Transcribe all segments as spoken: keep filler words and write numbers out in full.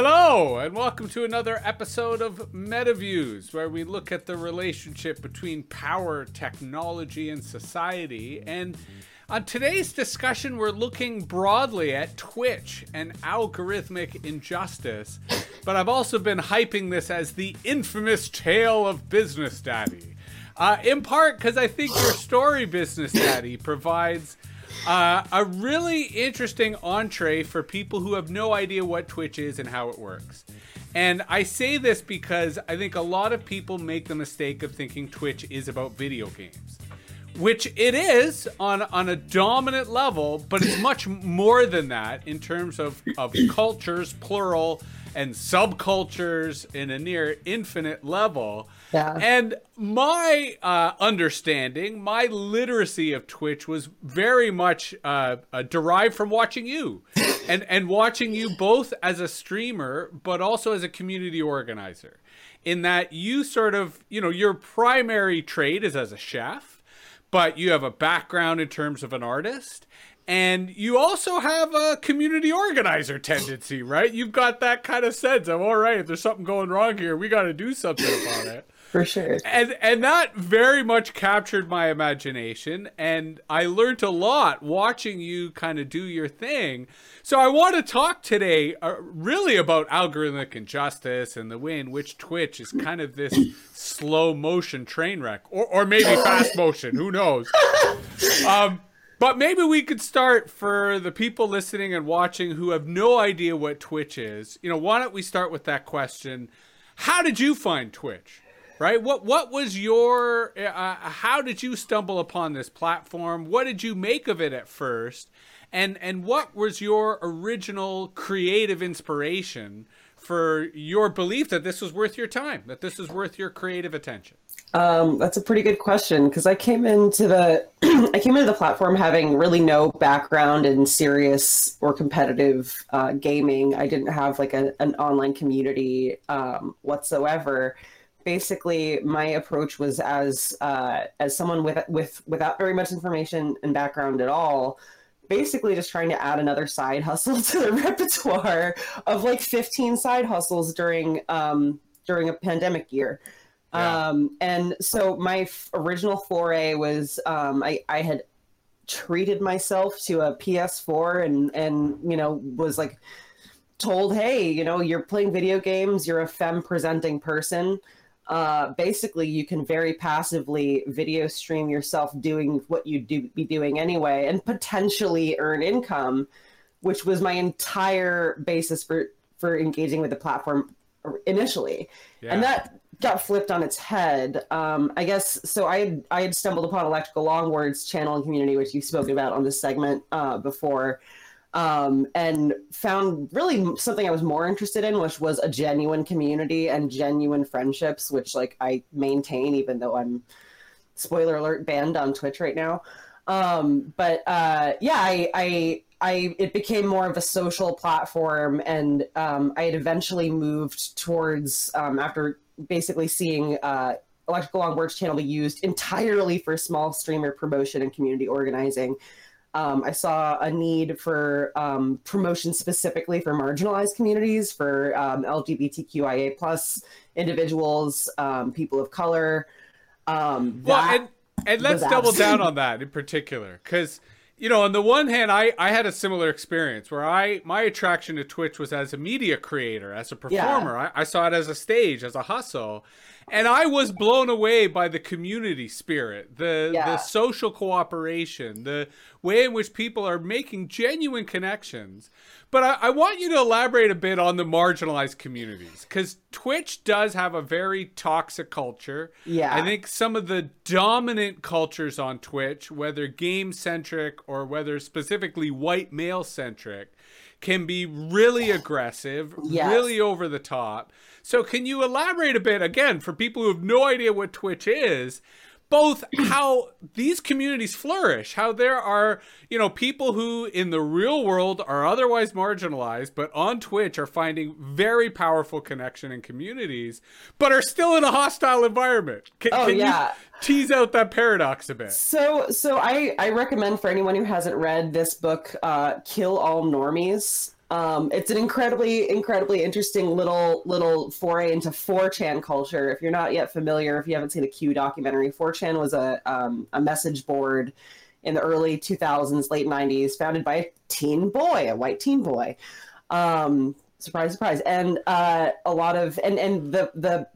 Hello, and welcome to another episode of MetaViews, where we look at the relationship between power, technology, and society. And on today's discussion, we're looking broadly at Twitch and algorithmic injustice. But I've also been hyping this as the infamous tale of Business Daddy. Uh, in part, because I think your story, Business Daddy, provides... Uh, a really interesting entree for people who have no idea what Twitch is and how it works. And I say this because I think a lot of people make the mistake of thinking Twitch is about video games, which it is on on a dominant level, but it's much more than that in terms of, of cultures, plural, and subcultures in a near infinite level. Yeah. And my uh, understanding, my literacy of Twitch was very much uh, uh, derived from watching you and, and watching you both as a streamer, but also as a community organizer, in that you sort of, you know, your primary trade is as a chef, but you have a background in terms of an artist. And you also have a community organizer tendency, right? You've got that kind of sense of, all right, if there's something going wrong here, we got to do something about it. For sure. And and that very much captured my imagination. And I learned a lot watching you kind of do your thing. So I want to talk today uh, really about algorithmic injustice and the way in which Twitch is kind of this slow motion train wreck. Or, or maybe fast motion. Who knows? Um But maybe we could start for the people listening and watching who have no idea what Twitch is. You know, why don't we start with that question? How did you find Twitch, right? What what was your, uh, how did you stumble upon this platform? What did you make of it at first? And and what was your original creative inspiration for your belief that this was worth your time, that this was worth your creative attention? Um, that's a pretty good question, because I came into the I came into the platform having really no background in serious or competitive uh, gaming. I didn't have like a, an online community um, whatsoever. Basically, my approach was as uh, as someone with with without very much information and background at all. Basically just trying to add another side hustle to the repertoire of like fifteen side hustles during um, during a pandemic year. Yeah. Um, and so my f- original foray was, um, I, I had treated myself to a P S four and, and, you know, was like told, hey, you know, you're playing video games, you're a femme presenting person. Uh, basically you can very passively video stream yourself doing what you do be doing anyway, and potentially earn income, which was my entire basis for, for engaging with the platform initially. Yeah. And that got flipped on its head. Um, I guess, so I had, I had stumbled upon Electrical Longboards channel and community, which you've spoken about on this segment uh, before, um, and found really something I was more interested in, which was a genuine community and genuine friendships, which like I maintain, even though I'm, spoiler alert, banned on Twitch right now. Um, but uh, yeah, I, I I, it became more of a social platform, and um, I had eventually moved towards, um, after basically seeing uh, Electrical Longboards channel be used entirely for small streamer promotion and community organizing, um, I saw a need for um, promotion specifically for marginalized communities, for um, L G B T Q I A plus individuals, um, people of color. Um, well, and, and let's double down on that in particular, because... You know, on the one hand, I, I had a similar experience where I my attraction to Twitch was as a media creator, as a performer. Yeah. I, I saw it as a stage, as a hustle. And I was blown away by the community spirit, the, yeah. the social cooperation, the way in which people are making genuine connections. But I, I want you to elaborate a bit on the marginalized communities, because Twitch does have a very toxic culture. Yeah. I think some of the dominant cultures on Twitch, whether game-centric or whether specifically white male-centric, can be really aggressive, yes. really over the top. So can you elaborate a bit, again, for people who have no idea what Twitch is, both how these communities flourish, how there are, you know, people who in the real world are otherwise marginalized, but on Twitch are finding very powerful connection in communities, but are still in a hostile environment. Can, oh, can yeah. you tease out that paradox a bit? So so I, I recommend for anyone who hasn't read this book, uh, Kill All Normies. Um, it's an incredibly, incredibly interesting little little foray into four chan culture. If you're not yet familiar, if you haven't seen the Q documentary, four chan was a um, a message board in the early two thousands, late nineties, founded by a teen boy, a white teen boy. Um, surprise, surprise. And uh, a lot of and and the the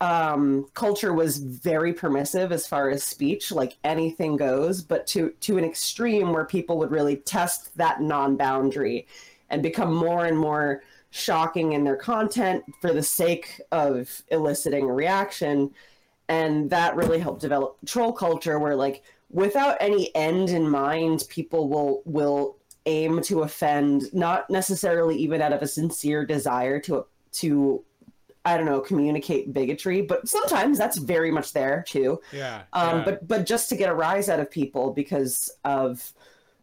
um, culture was very permissive as far as speech, like anything goes, but to to an extreme where people would really test that non-boundary and become more and more shocking in their content for the sake of eliciting a reaction. And that really helped develop troll culture, where, like, without any end in mind, people will will aim to offend, not necessarily even out of a sincere desire to, to I don't know, communicate bigotry, but sometimes that's very much there too. Yeah, um, yeah. But, but just to get a rise out of people because of...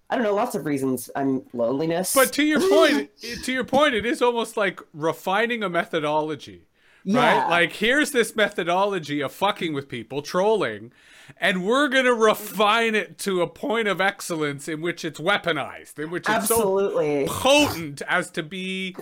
I don't know, lots of reasons. I'm loneliness. But to your point, to your point, it is almost like refining a methodology, yeah. right? Like, here's this methodology of fucking with people, trolling, and we're going to refine it to a point of excellence in which it's weaponized, in which it's Absolutely. so potent as to be,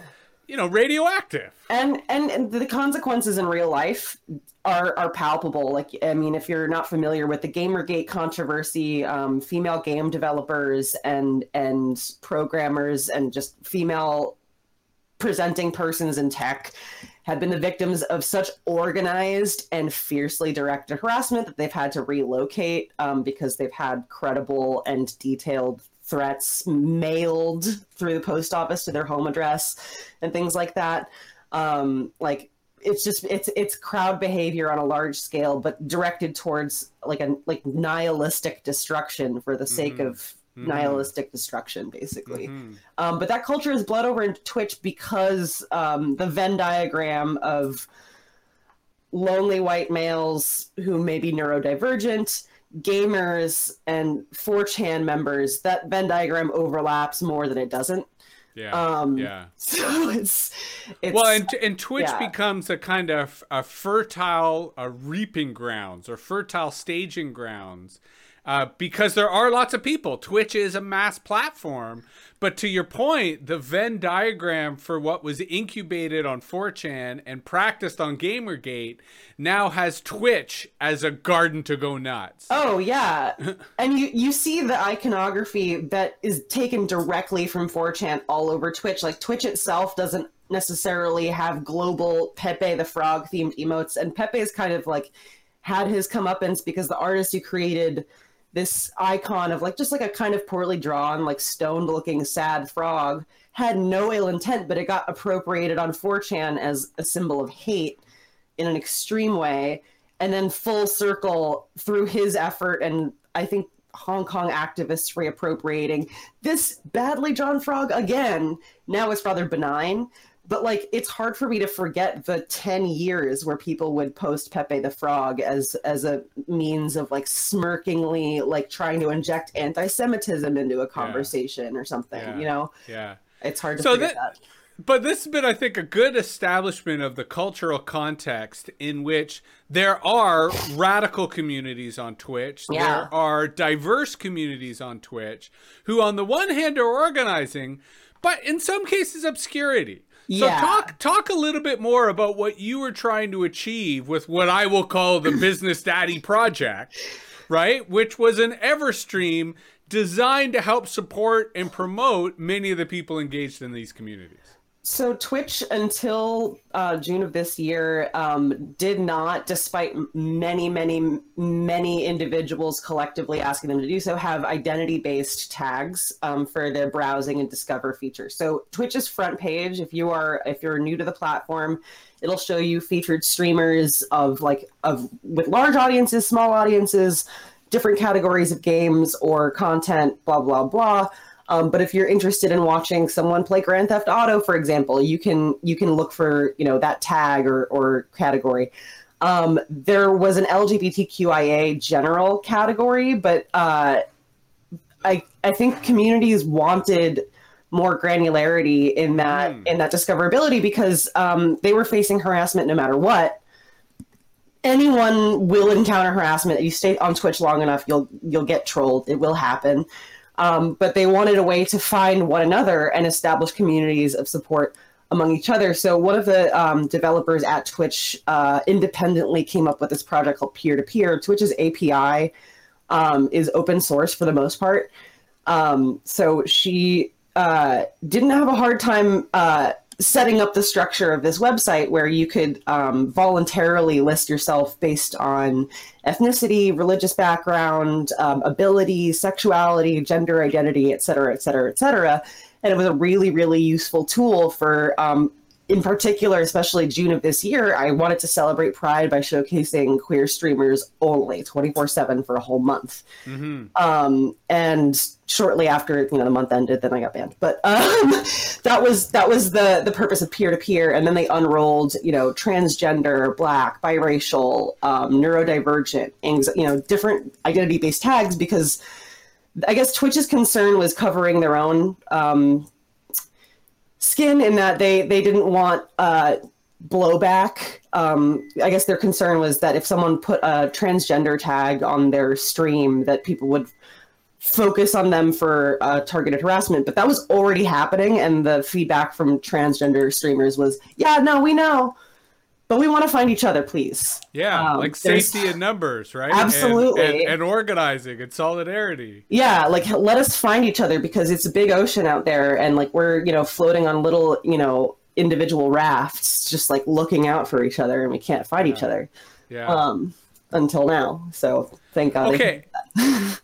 you know, radioactive. And, and and the consequences in real life are are palpable. Like, I mean, if you're not familiar with the GamerGate controversy, um, female game developers and and programmers and just female presenting persons in tech have been the victims of such organized and fiercely directed harassment that they've had to relocate um, because they've had credible and detailed threats mailed through the post office to their home address and things like that. Um, like, it's just, it's, it's crowd behavior on a large scale, but directed towards like a, like nihilistic destruction for the sake mm-hmm. of mm-hmm. nihilistic destruction, basically. Mm-hmm. Um, but that culture is bled over into Twitch because um, the Venn diagram of lonely white males who may be neurodivergent, gamers, and four chan members, that Venn diagram overlaps more than it doesn't. Yeah. Um, yeah. So it's, it's well, and and Twitch yeah. becomes a kind of a fertile, a reaping grounds or fertile staging grounds, uh, because there are lots of people. Twitch is a mass platform, but to your point, the Venn diagram for what was incubated on four chan and practiced on GamerGate now has Twitch as a garden to go nuts. Oh yeah, and you you see the iconography that is taken directly from four chan all over Twitch. Like, Twitch itself doesn't necessarily have global Pepe the Frog themed emotes, and Pepe's kind of like had his comeuppance because the artist who created this icon of like just like a kind of poorly drawn, like stoned looking sad frog had no ill intent, but it got appropriated on four chan as a symbol of hate in an extreme way. And then full circle through his effort, and I think Hong Kong activists reappropriating this badly drawn frog again. Now it's rather benign, but like, it's hard for me to forget the ten years where people would post Pepe the Frog as as a means of like smirkingly like trying to inject anti-Semitism into a conversation yeah. or something, yeah. you know? Yeah. It's hard to so forget that, that. But this has been, I think, a good establishment of the cultural context in which there are radical communities on Twitch. Yeah. There are diverse communities on Twitch who, on the one hand, are organizing, but in some cases, obscurity. So yeah. talk talk a little bit more about what you were trying to achieve with what I will call the Business Daddy project, right? Which was an Everstream designed to help support and promote many of the people engaged in these communities. So Twitch, until uh, June of this year, um, did not, despite many, many, many individuals collectively asking them to do so, have identity-based tags um, for the browsing and discover feature. So Twitch's front page, if you are if you're new to the platform, it'll show you featured streamers of like of with large audiences, small audiences, different categories of games or content, blah blah blah. Um, but if you're interested in watching someone play Grand Theft Auto, for example, you can you can look for, you know, that tag or, or category. Um, there was an L G B T Q I A general category, but uh, I I think communities wanted more granularity in that mm. in that discoverability because um, they were facing harassment no matter what. Anyone will encounter harassment. You stay on Twitch long enough, you'll you'll get trolled. It will happen. Um, but they wanted a way to find one another and establish communities of support among each other. So one of the um, developers at Twitch uh, independently came up with this project called Peer-to-Peer. Twitch's A P I um, is open source for the most part. Um, so she uh, didn't have a hard time uh, setting up the structure of this website where you could um, voluntarily list yourself based on ethnicity, religious background, um, ability, sexuality, gender identity, et cetera, et cetera, et cetera. And it was a really, really useful tool for, um, in particular, especially June of this year, I wanted to celebrate Pride by showcasing queer streamers only, twenty-four seven for a whole month. Mm-hmm. Um, and shortly after, you know, the month ended, then I got banned. But um, that was that was the, the purpose of peer-to-peer. And then they unrolled, you know, transgender, black, biracial, um, neurodivergent, anxi- you know, different identity-based tags because... I guess Twitch's concern was covering their own um, skin in that they, they didn't want uh, blowback. Um, I guess their concern was that if someone put a transgender tag on their stream, that people would focus on them for uh, targeted harassment. But that was already happening, and the feedback from transgender streamers was, yeah, no, we know. But we want to find each other, please. Yeah, um, like safety in numbers, right? Absolutely. And, and, and organizing and solidarity. Yeah, like let us find each other because it's a big ocean out there. And like we're, you know, floating on little, you know, individual rafts, just like looking out for each other. And we can't find yeah. each other yeah. um, until now. So thank God. Okay. I,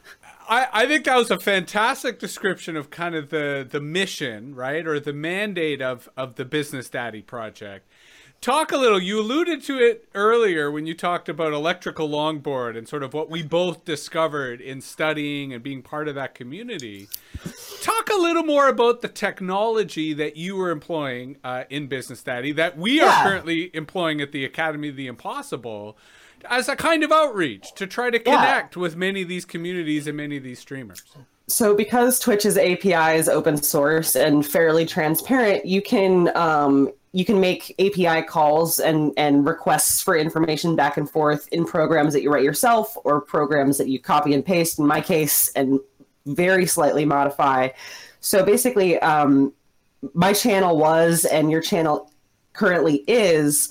I, I think that was a fantastic description of kind of the, the mission, right? Or the mandate of, of the Business Daddy Project. Talk a little, you alluded to it earlier when you talked about Electrical Longboard and sort of what we both discovered in studying and being part of that community. Talk a little more about the technology that you were employing uh, in Business Daddy that we yeah. are currently employing at the Academy of the Impossible as a kind of outreach to try to connect yeah. with many of these communities and many of these streamers. So because Twitch's A P I is open source and fairly transparent, you can... Um, You can make A P I calls and, and requests for information back and forth in programs that you write yourself or programs that you copy and paste, in my case, and very slightly modify. So basically, um, my channel was, and your channel currently is,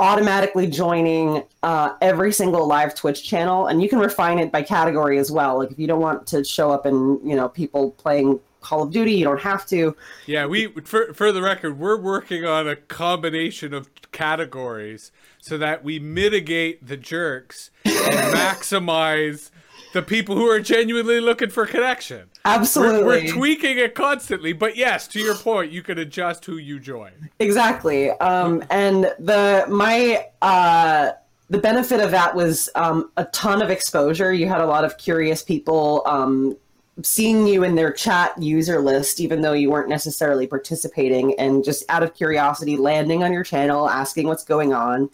automatically joining uh, every single live Twitch channel. And you can refine it by category as well. Like if you don't want to show up and, you know, people playing Call of Duty, you don't have to. Yeah, we for for the record, we're working on a combination of categories so that we mitigate the jerks and maximize the people who are genuinely looking for connection. Absolutely. We're, we're tweaking it constantly, but yes, to your point, you can adjust who you join. Exactly. Um, and the my uh the benefit of that was um a ton of exposure. You had a lot of curious people um seeing you in their chat user list, even though you weren't necessarily participating, and just out of curiosity, landing on your channel, asking what's going on.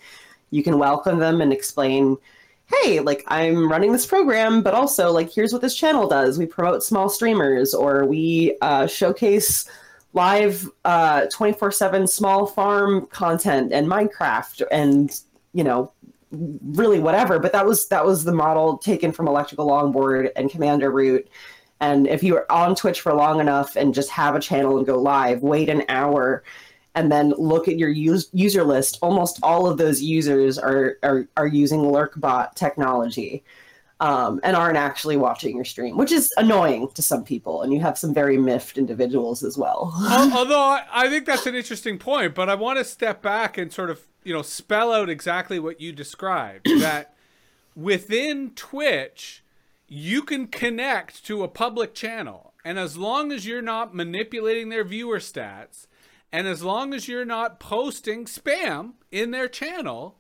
You can welcome them and explain, hey, like I'm running this program, but also like, here's what this channel does. We promote small streamers, or we uh, showcase live uh, twenty-four seven small farm content and Minecraft and, you know, really whatever. But that was, that was the model taken from Electrical Longboard and Commander Root. And if you are on Twitch for long enough and just have a channel and go live, wait an hour and then look at your use, user list, almost all of those users are are, are using LurkBot technology um, and aren't actually watching your stream, which is annoying to some people. And you have some very miffed individuals as well. Although I think that's an interesting point, but I want to step back and sort of, you know, spell out exactly what you described, that within Twitch, you can connect to a public channel. And as long as you're not manipulating their viewer stats, and as long as you're not posting spam in their channel,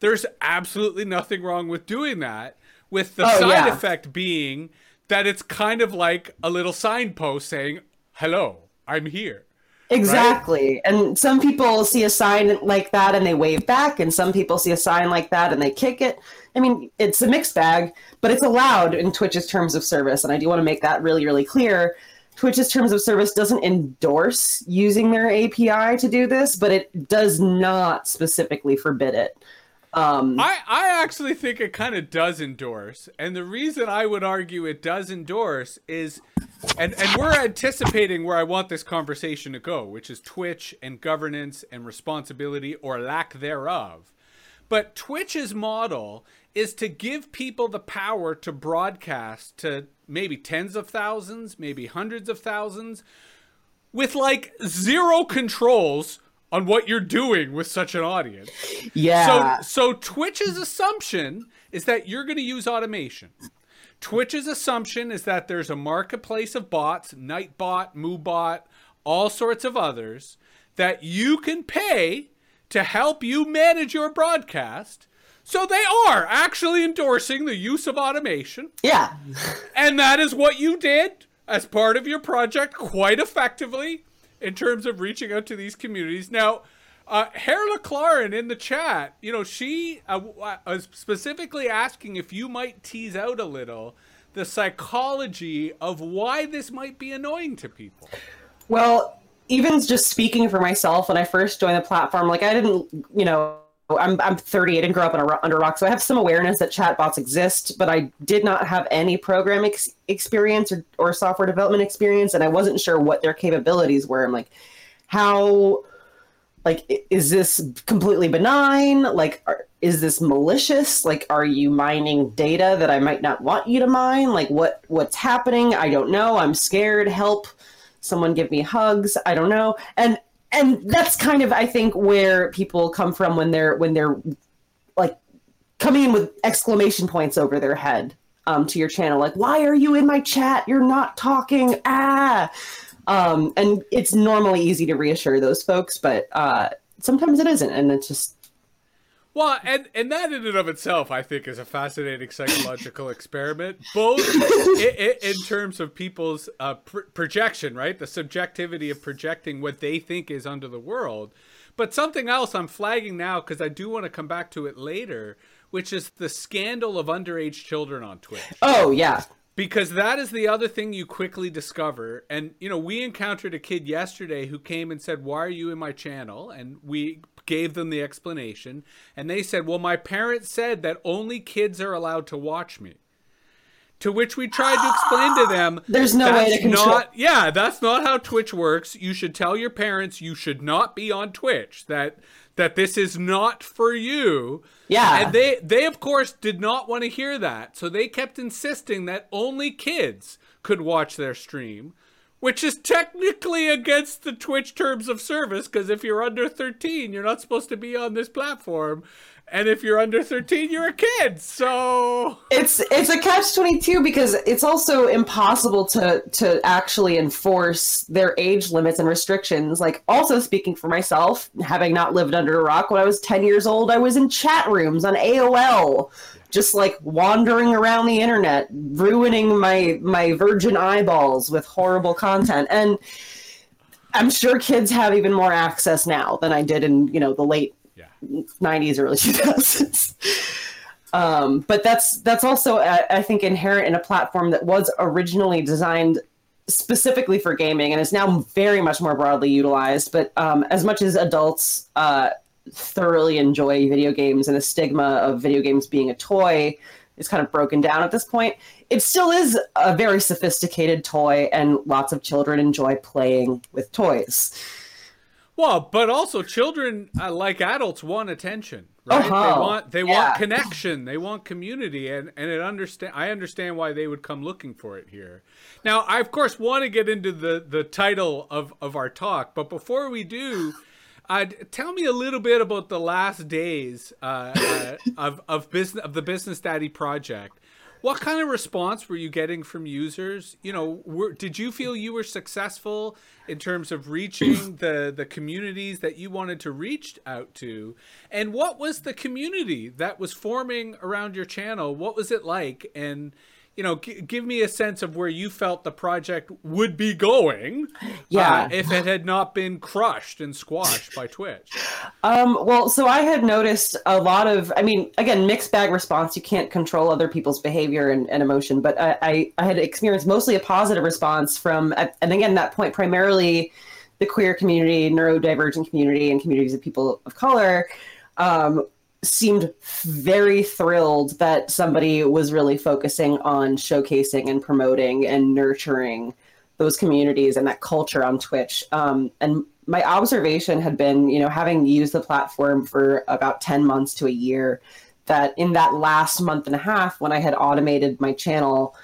there's absolutely nothing wrong with doing that, with the oh, side yeah. effect being that it's kind of like a little signpost saying, hello, I'm here. Exactly. Right? And some people see a sign like that and they wave back, and some people see a sign like that and they kick it. I mean, it's a mixed bag, but it's allowed in Twitch's terms of service. And I do want to make that really, really clear. Twitch's terms of service doesn't endorse using their A P I to do this, but it does not specifically forbid it. Um, I, I actually think it kind of does endorse. And the reason I would argue it does endorse is, and, and we're anticipating where I want this conversation to go, which is Twitch and governance and responsibility or lack thereof. But Twitch's model is to give people the power to broadcast to maybe tens of thousands, maybe hundreds of thousands, with like zero controls on what you're doing with such an audience. Yeah. So, so Twitch's assumption is that you're going to use automation. Twitch's assumption is that there's a marketplace of bots, Nightbot, Moobot, all sorts of others, that you can pay to help you manage your broadcast. So they are actually endorsing the use of automation. Yeah. And that is what you did as part of your project quite effectively, in terms of reaching out to these communities. Now, uh, Hare LaClarin in the chat, you know, she uh, was specifically asking if you might tease out a little the psychology of why this might be annoying to people. Well, even just speaking for myself, when I first joined the platform, like I didn't, you know, I'm I'm thirty, I didn't grow up in a, under a rock, so I have some awareness that chatbots exist, but I did not have any program ex- experience or, or software development experience, and I wasn't sure what their capabilities were. I'm like, how, like, is this completely benign? Like, are, is this malicious? Like, are you mining data that I might not want you to mine? Like, what what's happening? I don't know. I'm scared. Help. Someone give me hugs. I don't know. And And that's kind of, I think, where people come from when they're when they're like coming in with exclamation points over their head um, to your channel, like, "Why are you in my chat? You're not talking!" Ah, um, and it's normally easy to reassure those folks, but uh, sometimes it isn't, and it's just well, and and that in and of itself, I think, is a fascinating psychological experiment, both in, in terms of people's uh, pr- projection, right? The subjectivity of projecting what they think is under the world. But something else I'm flagging now, because I do want to come back to it later, which is the scandal of underage children on Twitch. Oh, yeah. Because that is the other thing you quickly discover. And, you know, we encountered a kid yesterday who came and said, "Why are you in my channel?" And we gave them the explanation, and they said, "Well, my parents said that only kids are allowed to watch me." To which we tried to explain to them, there's no way to control. Not, yeah, that's not how Twitch works. You should tell your parents you should not be on Twitch, that that this is not for you. Yeah. And they, they, of course, did not want to hear that. So they kept insisting that only kids could watch their stream, which is technically against the Twitch terms of service, because if you're under thirteen, you're not supposed to be on this platform. And if you're under thirteen, you're a kid. So it's it's a catch twenty-two, because it's also impossible to to actually enforce their age limits and restrictions. Like, also speaking for myself, having not lived under a rock, when I was ten years old, I was in chat rooms on A O L. Just like wandering around the internet, ruining my my virgin eyeballs with horrible content. And I'm sure kids have even more access now than I did in, you know, the late yeah. nineties, early two thousands. um, but that's that's also, I, I think, inherent in a platform that was originally designed specifically for gaming and is now very much more broadly utilized. But um, as much as adults uh, thoroughly enjoy video games, and the stigma of video games being a toy is kind of broken down at this point, it still is a very sophisticated toy, and lots of children enjoy playing with toys. Well, but also children, uh, like adults, want attention, right? Uh-huh. They want they yeah. want connection, they want community, and and it understand I understand why they would come looking for it here. Now, I of course want to get into the the title of of our talk, but before we do, Uh, tell me a little bit about the last days uh, uh, of of business of the Business Daddy project. What kind of response were you getting from users? You know, were, did you feel you were successful in terms of reaching the, the communities that you wanted to reach out to? And what was the community that was forming around your channel? What was it like? And, you know, g- give me a sense of where you felt the project would be going yeah. uh, if it had not been crushed and squashed by Twitch. Um, well, so I had noticed a lot of, I mean, again, mixed bag response. You can't control other people's behavior and, and emotion, but I, I, I had experienced mostly a positive response from, and again, that point, primarily the queer community, neurodivergent community, and communities of people of color, um, seemed very thrilled that somebody was really focusing on showcasing and promoting and nurturing those communities and that culture on Twitch. Um, and my observation had been, you know, having used the platform for about ten months to a year, that in that last month and a half, when I had automated my channel,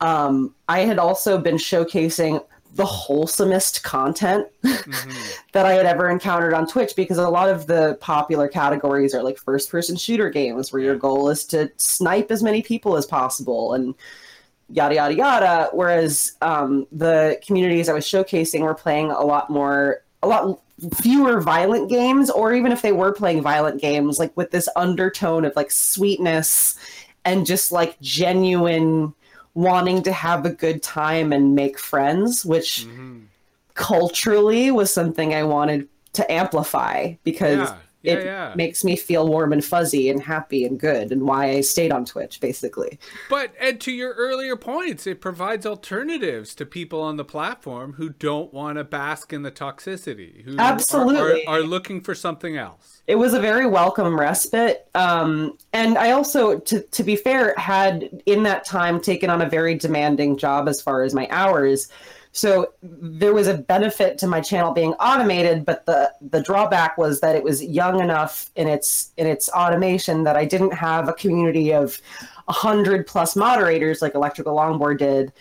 um, I had also been showcasing the wholesomest content mm-hmm. that I had ever encountered on Twitch, because a lot of the popular categories are like first-person shooter games where your goal is to snipe as many people as possible and yada, yada, yada. Whereas um, the communities I was showcasing were playing a lot more, a lot fewer violent games, or even if they were playing violent games, like with this undertone of like sweetness and just like genuine wanting to have a good time and make friends, which mm-hmm. culturally was something I wanted to amplify, because yeah. Yeah, it yeah. makes me feel warm and fuzzy and happy and good, and why I stayed on Twitch, basically. But, and to your earlier points, it provides alternatives to people on the platform who don't want to bask in the toxicity, who Absolutely. Are, are, are looking for something else. It was a very welcome respite. Um, and I also, to, to be fair, had in that time taken on a very demanding job as far as my hours. So there was a benefit to my channel being automated, but the, the drawback was that it was young enough in its in its automation that I didn't have a community of one hundred plus moderators like Electrical Longboard did,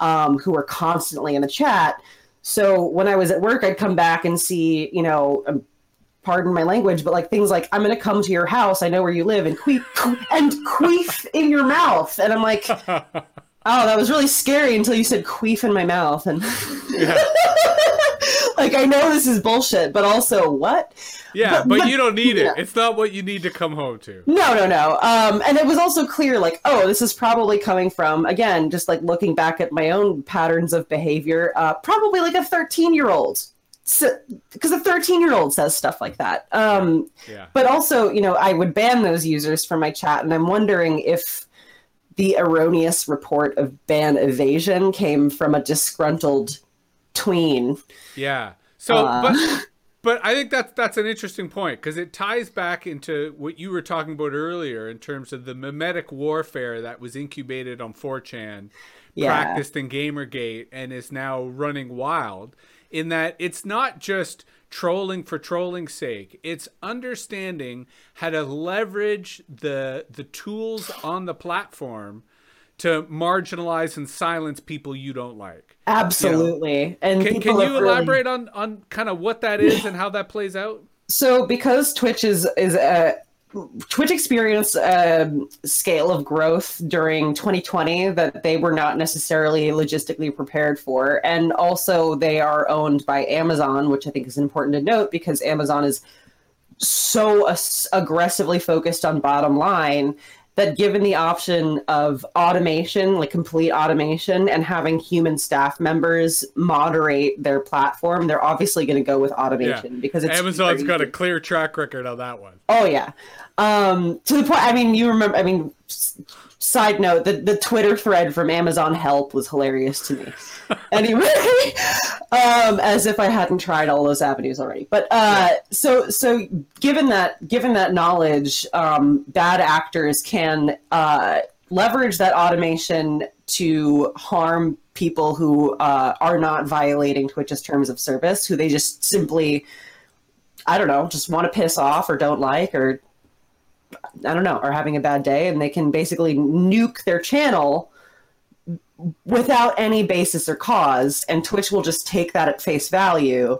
um, who were constantly in the chat. So when I was at work, I'd come back and see, you know, um, pardon my language, but like things like, I'm going to come to your house, I know where you live, and queef, and queef in your mouth. And I'm like... Oh, that was really scary until you said queef in my mouth. And yeah. Like, I know this is bullshit, but also what? Yeah, but, but, but you don't need yeah. it. It's not what you need to come home to. No, no, no. Um, and it was also clear, like, oh, this is probably coming from, again, just like looking back at my own patterns of behavior, uh, probably like a thirteen-year-old. So, because a thirteen-year-old says stuff like that. Um, yeah. Yeah. But also, you know, I would ban those users from my chat, and I'm wondering if the erroneous report of ban evasion came from a disgruntled tween. Yeah. So, uh, but, but I think that's, that's an interesting point, because it ties back into what you were talking about earlier in terms of the mimetic warfare that was incubated on four chan, yeah. practiced in GamerGate, and is now running wild, in that it's not just trolling for trolling's sake. It's understanding how to leverage the the tools on the platform to marginalize and silence people you don't like. Absolutely. You know? And can, can you elaborate really... on on kind of what that is and how that plays out? So because Twitch is is a Twitch experienced a scale of growth during twenty twenty that they were not necessarily logistically prepared for. And also they are owned by Amazon, which I think is important to note, because Amazon is so as- aggressively focused on bottom line that given the option of automation, like complete automation, and having human staff members moderate their platform, they're obviously going to go with automation yeah. because it's Amazon's very... got a clear track record on that one. Oh yeah. Um, to the point, I mean, you remember, I mean, s- side note, the, the Twitter thread from Amazon Help was hilarious to me. Anyway, um, as if I hadn't tried all those avenues already. But uh, yeah. so so given that given that knowledge, um, bad actors can uh, leverage that automation to harm people who uh, are not violating Twitch's terms of service, who they just simply, I don't know, just want to piss off or don't like, or I don't know, are having a bad day, and they can basically nuke their channel without any basis or cause, and Twitch will just take that at face value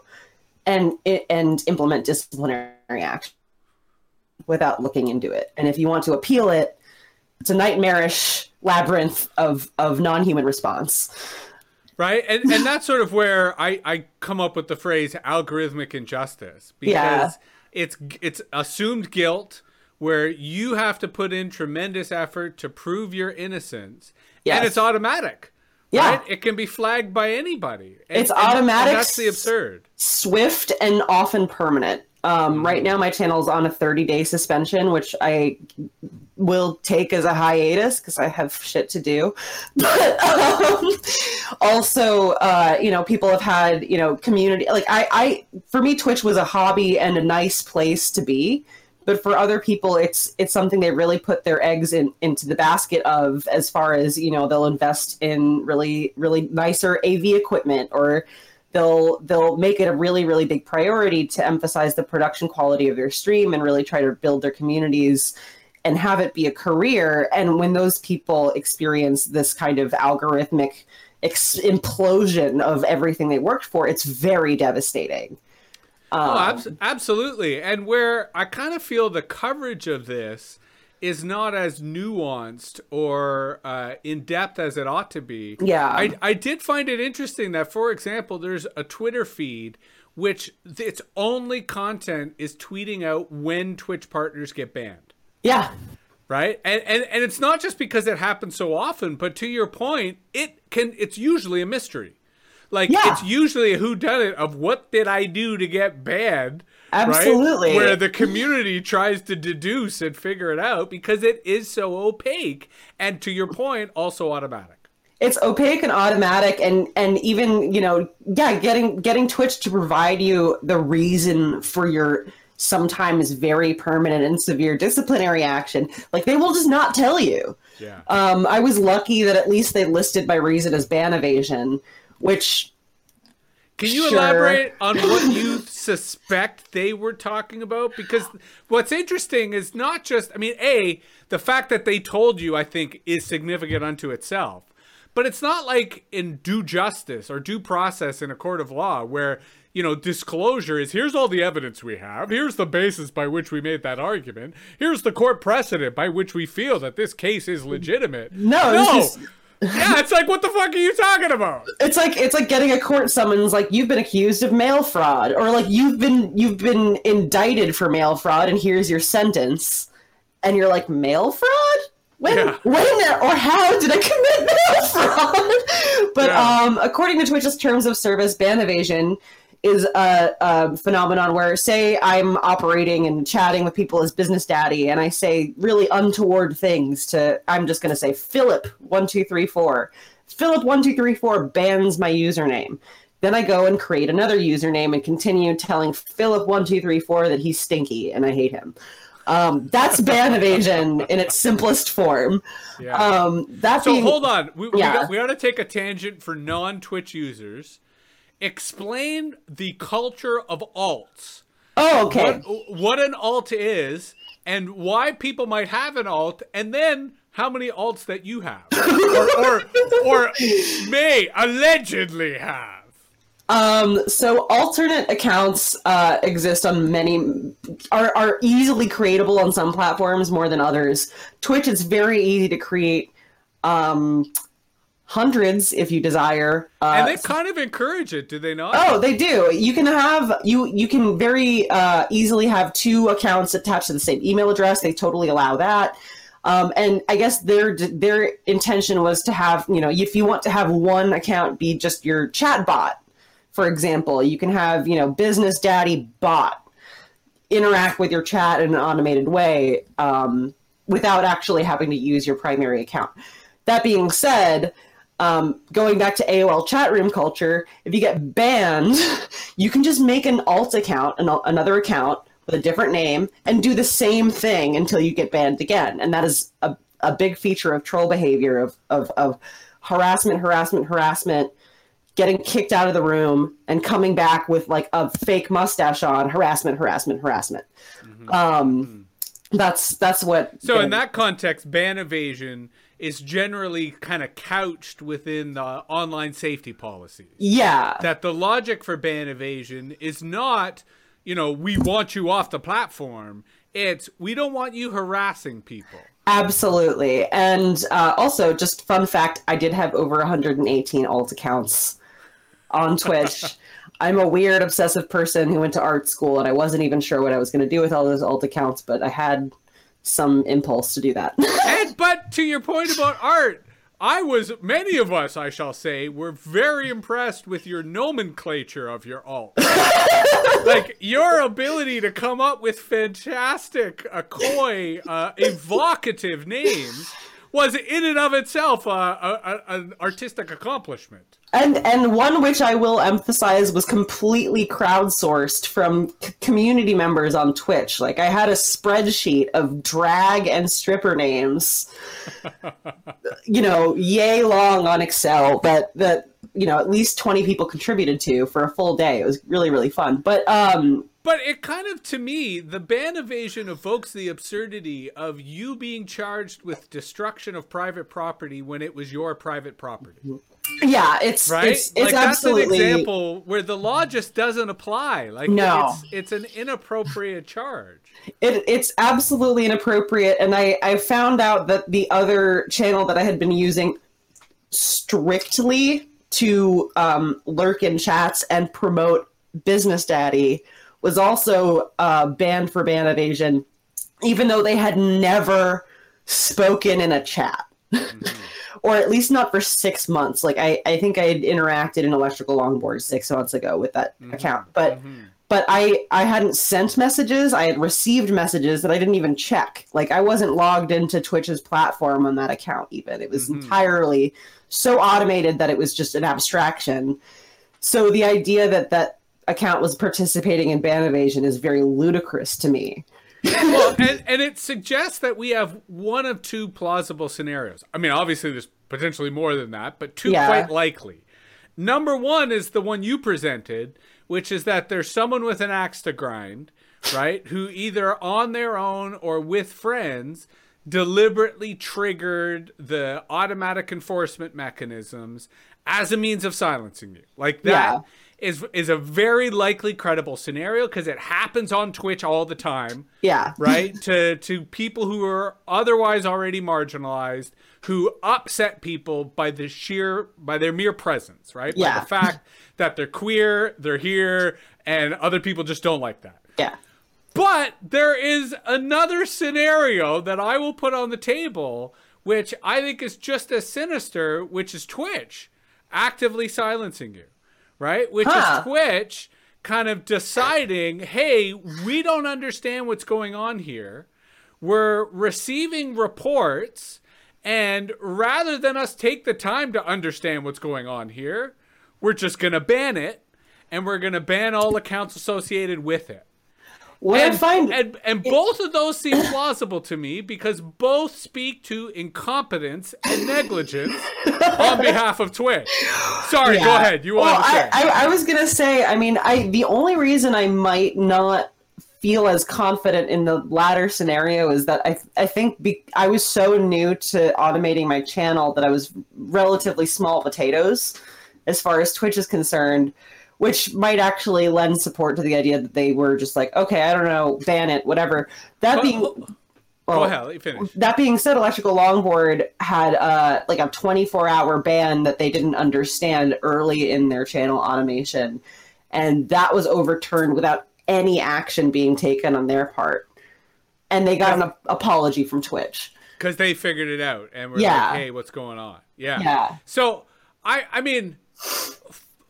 and and implement disciplinary action without looking into it. And if you want to appeal it, it's a nightmarish labyrinth of, of non-human response. Right, and and that's sort of where I, I come up with the phrase algorithmic injustice, because yeah. it's it's assumed guilt, where you have to put in tremendous effort to prove your innocence. Yes. And it's automatic. Yeah. Right? It can be flagged by anybody. And, it's automatic. And that's the absurd. Swift and often permanent. Um, mm-hmm. Right now, my channel's on a thirty-day suspension, which I will take as a hiatus because I have shit to do. But um, also, uh, you know, people have had, you know, community. Like, I, I, for me, Twitch was a hobby and a nice place to be. But for other people, it's it's something they really put their eggs in into the basket of, as far as, you know, they'll invest in really, really nicer A V equipment, or they'll they'll make it a really, really big priority to emphasize the production quality of their stream and really try to build their communities and have it be a career. And when those people experience this kind of algorithmic ex- implosion of everything they worked for, it's very devastating. Oh, ab- absolutely. And where I kind of feel the coverage of this is not as nuanced or uh, in-depth as it ought to be. Yeah. I, I did find it interesting that, for example, there's a Twitter feed which its only content is tweeting out when Twitch partners get banned. Yeah. Right? And, and, and it's not just because it happens so often, but to your point, it can it's usually a mystery. Like, yeah. It's usually a whodunit of what did I do to get banned? Absolutely. Right? Where the community tries to deduce and figure it out because it is so opaque. And to your point, also automatic. It's opaque and automatic. And, and even, you know, yeah, getting, getting Twitch to provide you the reason for your sometimes very permanent and severe disciplinary action. Like, they will just not tell you. Yeah. Um, I was lucky that at least they listed my reason as ban evasion. Which, can you sure. elaborate on what you suspect they were talking about? Because what's interesting is not just, I mean, A, the fact that they told you, I think, is significant unto itself. But it's not like in due justice or due process in a court of law where, you know, disclosure is here's all the evidence we have. Here's the basis by which we made that argument. Here's the court precedent by which we feel that this case is legitimate. No, no. It's just- yeah, it's like, what the fuck are you talking about? It's like it's like getting a court summons, like, you've been accused of mail fraud, or like you've been you've been indicted for mail fraud, and here's your sentence, and you're like, mail fraud? When yeah. when or how did I commit mail fraud? But yeah. um, according to Twitch's terms of service, ban evasion is a, a phenomenon where, say, I'm operating and chatting with people as Business Daddy, and I say really untoward things to, I'm just going to say, Philip one two three four. Philip one two three four bans my username. Then I go and create another username and continue telling Philip one two three four that he's stinky and I hate him. Um, that's ban evasion in its simplest form. Yeah. Um, that so being, hold on. We, yeah. we, got, we ought to take a tangent for non-Twitch users. Explain the culture of alts. Oh, okay. What, what an alt is and why people might have an alt, and then how many alts that you have or, or, or may allegedly have. Um, so alternate accounts uh, exist on many, are, are easily creatable on some platforms more than others. Twitch is very easy to create um hundreds if you desire, uh, and they kind of encourage it, do they not? Oh, they do. You can have you you can very uh easily have two accounts attached to the same email address. They totally allow that. Um and I guess their their intention was to have, you know, if you want to have one account be just your chat bot, for example, you can have, you know, Business Daddy bot interact with your chat in an automated way, um without actually having to use your primary account. That being said, Um, going back to A O L chat room culture, if you get banned, you can just make an alt account, an, another account with a different name, and do the same thing until you get banned again. And that is a, a big feature of troll behavior, of, of, of harassment, harassment, harassment, getting kicked out of the room and coming back with like a fake mustache on, harassment, harassment, harassment. Mm-hmm. Um, mm-hmm. That's, that's what... So in that context, ban evasion is generally kind of couched within the online safety policies. Yeah. That the logic for ban evasion is not, you know, we want you off the platform. It's we don't want you harassing people. Absolutely. And uh, also, just fun fact, I did have over one hundred eighteen alt accounts on Twitch. I'm a weird, obsessive person who went to art school, and I wasn't even sure what I was going to do with all those alt accounts, but I had some impulse to do that. And, but to your point about art, I was, many of us, I shall say, were very impressed with your nomenclature of your alt. Like, your ability to come up with fantastic, uh, coy, uh, evocative names was in and of itself uh, a, a, an artistic accomplishment. And and one which I will emphasize was completely crowdsourced from c- community members on Twitch. Like, I had a spreadsheet of drag and stripper names, you know, yay long on Excel, but that, you know, at least twenty people contributed to for a full day. It was really, really fun. But, um... But it kind of, to me, the ban evasion evokes the absurdity of you being charged with destruction of private property when it was your private property. Yeah, it's right. It's, it's like, absolutely... that's an example where the law just doesn't apply. Like, no, it's, it's an inappropriate charge. It it's absolutely inappropriate, and I I found out that the other channel that I had been using strictly to um, lurk in chats and promote Business Daddy was also uh, banned for ban evasion, even though they had never spoken in a chat, mm-hmm. or at least not for six months. Like, I, I think I had interacted in Electrical Longboards six months ago with that mm-hmm. account, but mm-hmm. but I, I hadn't sent messages. I had received messages that I didn't even check. Like, I wasn't logged into Twitch's platform on that account even. It was mm-hmm. entirely so automated that it was just an abstraction. So the idea that that account was participating in ban evasion is very ludicrous to me. Well, and, and it suggests that we have one of two plausible scenarios. I mean, obviously there's potentially more than that, but two yeah. quite likely. Number one is the one you presented, which is that there's someone with an axe to grind, right? Who either on their own or with friends deliberately triggered the automatic enforcement mechanisms as a means of silencing you. Like that. Yeah. Is is a very likely credible scenario because it happens on Twitch all the time. Yeah. Right? to to people who are otherwise already marginalized, who upset people by the sheer by their mere presence, right? Yeah. By the fact that they're queer, they're here, and other people just don't like that. Yeah. But there is another scenario that I will put on the table, which I think is just as sinister, which is Twitch actively silencing you. Right? Which huh. is Twitch kind of deciding, hey, we don't understand what's going on here. We're receiving reports, and rather than us take the time to understand what's going on here, we're just going to ban it, and we're going to ban all accounts associated with it. What and, I find and, and both of those seem plausible to me because both speak to incompetence and negligence on behalf of Twitch. Sorry, yeah. go ahead. You well, want to say? I, I, I was gonna say. I mean, I the only reason I might not feel as confident in the latter scenario is that I I think be, I was so new to automating my channel that I was relatively small potatoes as far as Twitch is concerned. Which might actually lend support to the idea that they were just like, okay, I don't know, ban it, whatever. That well, being, well, go ahead, finish. That being said, Electrical Longboard had uh, like a twenty-four hour ban that they didn't understand early in their channel automation, and that was overturned without any action being taken on their part, and they got yeah. an apology from Twitch because they figured it out and were yeah. like, hey, what's going on? Yeah. Yeah. So I, I mean.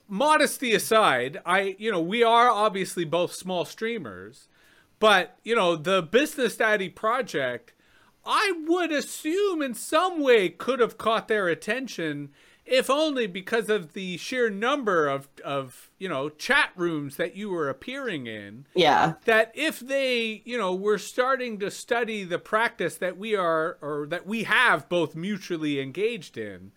Modesty aside, I, you know, we are obviously both small streamers, but, you know, the Business Daddy project, I would assume in some way could have caught their attention, if only because of the sheer number of, of, you know, chat rooms that you were appearing in. Yeah. That if they, you know, were starting to study the practice that we are, or that we have both mutually engaged in,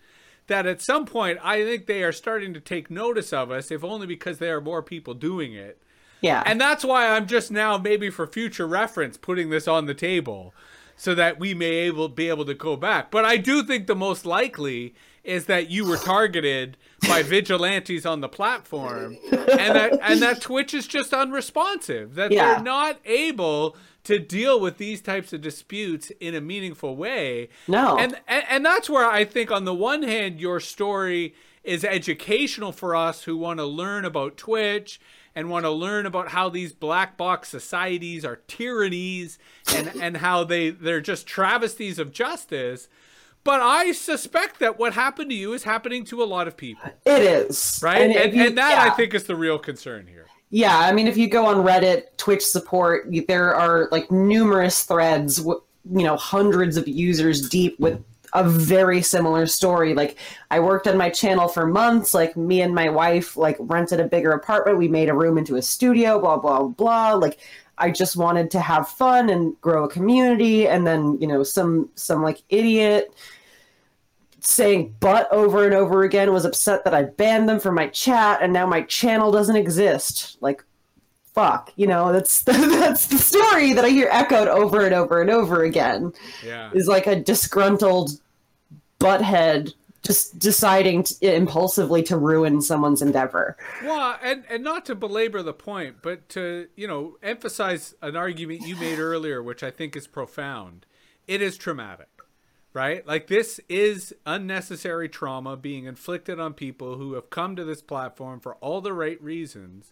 that at some point, I think they are starting to take notice of us, if only because there are more people doing it. Yeah. And that's why I'm just now, maybe for future reference, putting this on the table so that we may able, be able to go back. But I do think the most likely is that you were targeted by vigilantes on the platform and that, and that Twitch is just unresponsive, that yeah. they're not able to deal with these types of disputes in a meaningful way. No. And, and and that's where I think on the one hand, your story is educational for us who want to learn about Twitch and want to learn about how these black box societies are tyrannies and, and how they, they're just travesties of justice. But I suspect that what happened to you is happening to a lot of people. It is. Right? And, and, you, and that yeah. I think is the real concern here. Yeah, I mean, if you go on Reddit, Twitch support, there are like numerous threads, you know, hundreds of users deep with a very similar story. Like, I worked on my channel for months. Like, me and my wife, like, rented a bigger apartment. We made a room into a studio, blah, blah, blah. Like, I just wanted to have fun and grow a community. And then, you know, some, some like, idiot saying butt over and over again was upset that I banned them from my chat, and now my channel doesn't exist. Like, fuck, you know, that's that's the story that I hear echoed over and over and over again. Yeah, is like a disgruntled butthead just deciding to, impulsively to ruin someone's endeavor. Well, and, and not to belabor the point, but to, you know, emphasize an argument you made earlier, which I think is profound. It is traumatic, right? Like, this is unnecessary trauma being inflicted on people who have come to this platform for all the right reasons.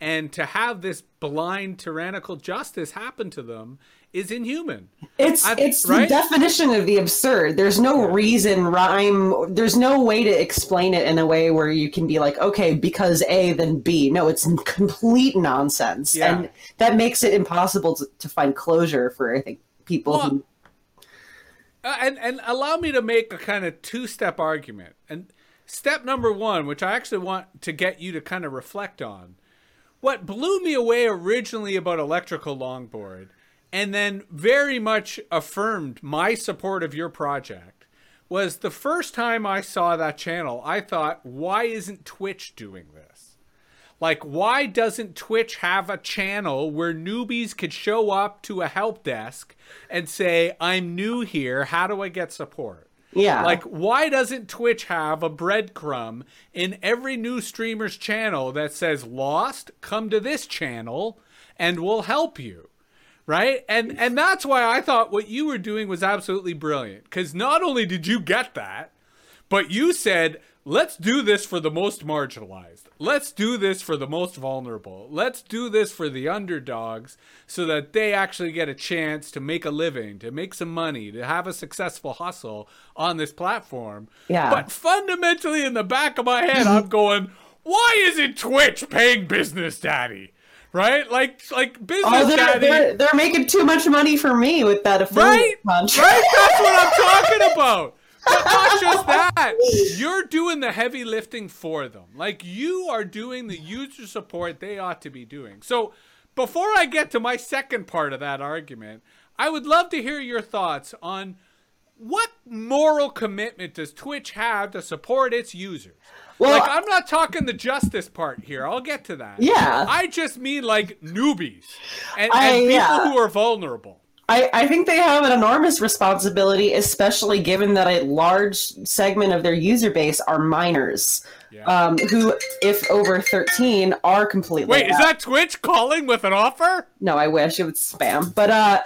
And to have this blind, tyrannical justice happen to them is inhuman. It's I've, it's right? the definition of the absurd. There's no reason, rhyme. There's no way to explain it in a way where you can be like, okay, because A, then B. No, it's complete nonsense. Yeah. And that makes it impossible to, to find closure for, I think, people well, who... Uh, and, and allow me to make a kind of two-step argument. And step number one, which I actually want to get you to kind of reflect on, what blew me away originally about Electrical Longboard, and then very much affirmed my support of your project, was the first time I saw that channel, I thought, why isn't Twitch doing this? Like, why doesn't Twitch have a channel where newbies could show up to a help desk and say, I'm new here, how do I get support? Yeah. Like, why doesn't Twitch have a breadcrumb in every new streamer's channel that says, lost, come to this channel and we'll help you, right? And and that's why I thought what you were doing was absolutely brilliant, because not only did you get that, but you said, let's do this for the most marginalized. Let's do this for the most vulnerable. Let's do this for the underdogs so that they actually get a chance to make a living, to make some money, to have a successful hustle on this platform. Yeah. But fundamentally in the back of my head, I'm going, why isn't Twitch paying Business Daddy? Right? Like, like Business oh, they're, Daddy. They're, they're making too much money for me with that affiliate contract. Right? That's what I'm talking about. But not just that, you're doing the heavy lifting for them. Like, you are doing the user support they ought to be doing. So before I get to my second part of that argument, I would love to hear your thoughts on what moral commitment does Twitch have to support its users? Well, like, I'm not talking the justice part here. I'll get to that. Yeah. I just mean, like, newbies and, I, and people yeah. who are vulnerable. I, I think they have an enormous responsibility, especially given that a large segment of their user base are minors, yeah. um, who, if over thirteen, are completely... Wait, out. Is that Twitch calling with an offer? No, I wish. It was spam. But uh,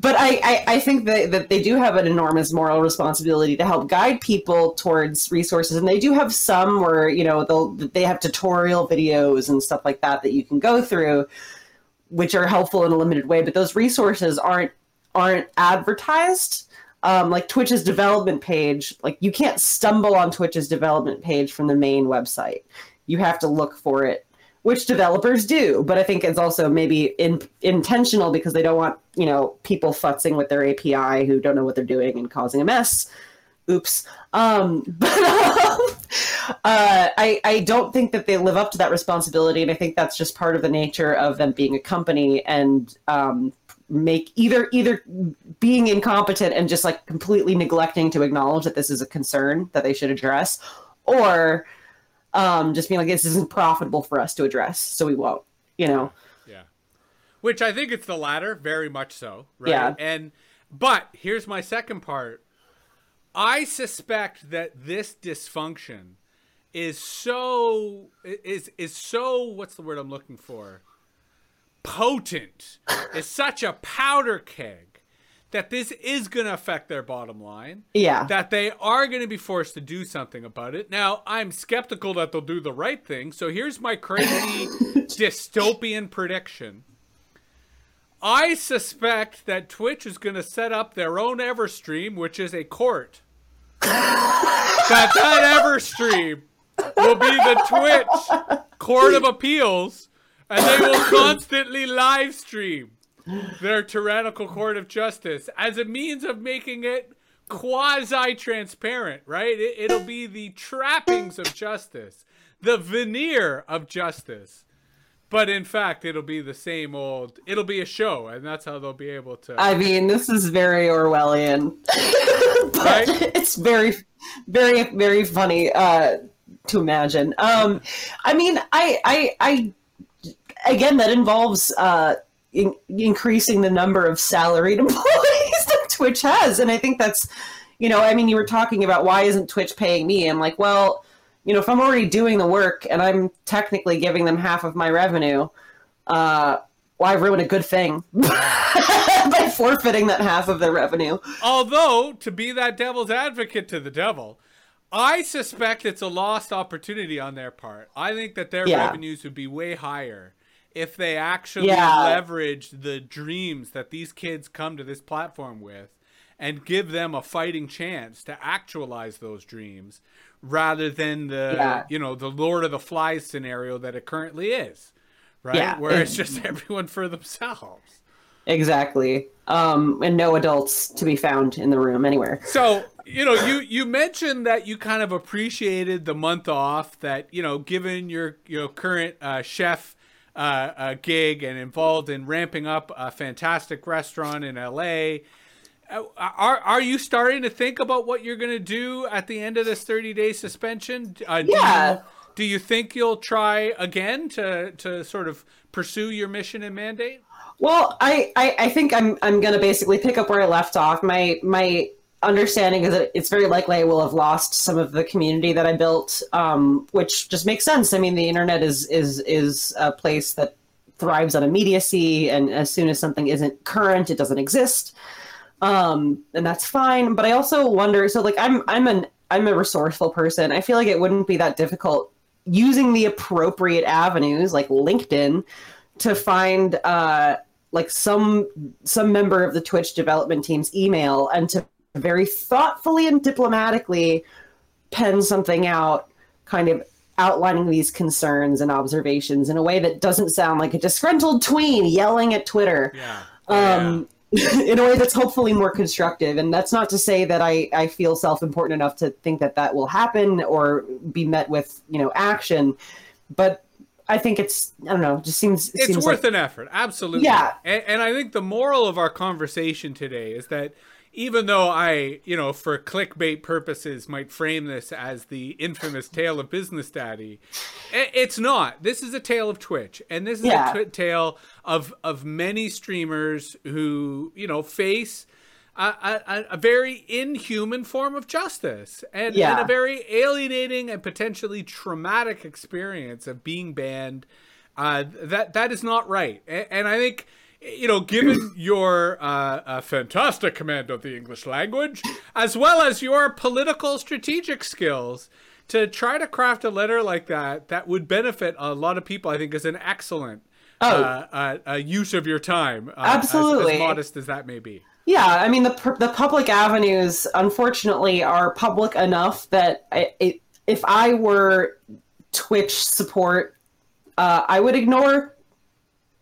but I, I, I think that, that they do have an enormous moral responsibility to help guide people towards resources. And they do have some where, you know, they'll they have tutorial videos and stuff like that that you can go through, which are helpful in a limited way, but those resources aren't aren't advertised. Um, like Twitch's development page, like you can't stumble on Twitch's development page from the main website. You have to look for it, which developers do. But I think it's also maybe in, intentional because they don't want, you know, people futzing with their A P I who don't know what they're doing and causing a mess. Oops. Um, but um, uh, I, I don't think that they live up to that responsibility. And I think that's just part of the nature of them being a company and um, make either either being incompetent and just like completely neglecting to acknowledge that this is a concern that they should address, or um, just being like, this isn't profitable for us to address, so we won't, you know? Yeah. Which I think it's the latter, very much so. Right? Yeah. And, but here's my second part. I suspect that this dysfunction is so is is so what's the word I'm looking for? Potent. It's such a powder keg that this is going to affect their bottom line. Yeah. That they are going to be forced to do something about it. Now, I'm skeptical that they'll do the right thing. So here's my crazy dystopian prediction. I suspect that Twitch is going to set up their own Everstream, which is a court. that that Everstream will be the Twitch Court of Appeals, and they will constantly live stream their tyrannical court of justice as a means of making it quasi-transparent, right? It, it'll be the trappings of justice, the veneer of justice. But in fact, it'll be the same old, it'll be a show, and that's how they'll be able to... I mean, this is very Orwellian. But right? It's very, very, very funny uh, to imagine. Um, I mean, I, I, I... Again, that involves uh, in- increasing the number of salaried employees that Twitch has. And I think that's, you know, I mean, you were talking about why isn't Twitch paying me? I'm like, well... You know, if I'm already doing the work and I'm technically giving them half of my revenue, uh, well, I ruin a good thing by forfeiting that half of their revenue. Although, to be that devil's advocate to the devil, I suspect it's a lost opportunity on their part. I think that their yeah. revenues would be way higher if they actually yeah. leveraged the dreams that these kids come to this platform with and give them a fighting chance to actualize those dreams, rather than the, yeah. you know, the Lord of the Flies scenario that it currently is, right? Yeah. Where it's just everyone for themselves. Exactly. Um, and no adults to be found in the room anywhere. So, you know, you, you mentioned that you kind of appreciated the month off that, you know, given your, your current uh, chef uh, uh, gig and involved in ramping up a fantastic restaurant in L A, Are are you starting to think about what you're going to do at the end of this thirty-day suspension? Uh, yeah. Do you, do you think you'll try again to to sort of pursue your mission and mandate? Well, I, I, I think I'm I'm going to basically pick up where I left off. My my understanding is that it's very likely I will have lost some of the community that I built, um, which just makes sense. I mean, the internet is is is a place that thrives on immediacy, and as soon as something isn't current, it doesn't exist. Um, and that's fine. But I also wonder, so like, I'm, I'm an, I'm a resourceful person. I feel like it wouldn't be that difficult using the appropriate avenues like LinkedIn to find, uh, like some, some member of the Twitch development team's email and to very thoughtfully and diplomatically pen something out, kind of outlining these concerns and observations in a way that doesn't sound like a disgruntled tween yelling at Twitter. Yeah. Um, yeah. in a way that's hopefully more constructive. And that's not to say that I, I feel self-important enough to think that that will happen or be met with, you know, action. But I think it's, I don't know, it just seems... It it's seems worth like... an effort, absolutely. Yeah. And, and I think the moral of our conversation today is that even though I, you know, for clickbait purposes might frame this as the infamous tale of Business Daddy, it's not. This is a tale of Twitch. And this is yeah. a t- tale of of many streamers who, you know, face a, a, a very inhuman form of justice and, yeah. and a very alienating and potentially traumatic experience of being banned. Uh, that that is not right. And, and I think... You know, given your uh, uh, fantastic command of the English language, as well as your political strategic skills, to try to craft a letter like that that would benefit a lot of people, I think, is an excellent oh. uh, uh, uh, use of your time. Uh, Absolutely, as, as modest as that may be. Yeah, I mean, the the public avenues, unfortunately, are public enough that I, it, if I were Twitch support, uh, I would ignore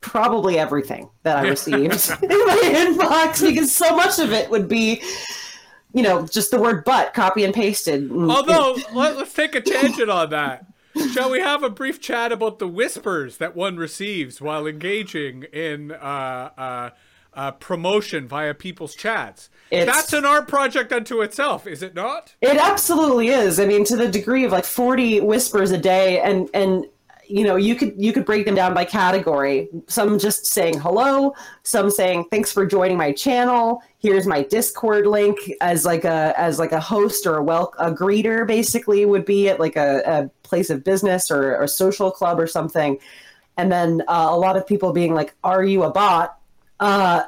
probably everything that I received in my inbox, because so much of it would be, you know, just the word "but" copy and pasted. Although, let's take a tangent on that. Shall we have a brief chat about the whispers that one receives while engaging in uh, uh, uh, promotion via people's chats? It's, That's an art project unto itself, is it not? It absolutely is. I mean, to the degree of like forty whispers a day, and and. You know, you could you could break them down by category. Some just saying hello, some saying thanks for joining my channel. Here's my Discord link as like a as like a host or a wel- a greeter basically would be at like a, a place of business or, or a social club or something. And then uh, a lot of people being like, "Are you a bot?" Uh,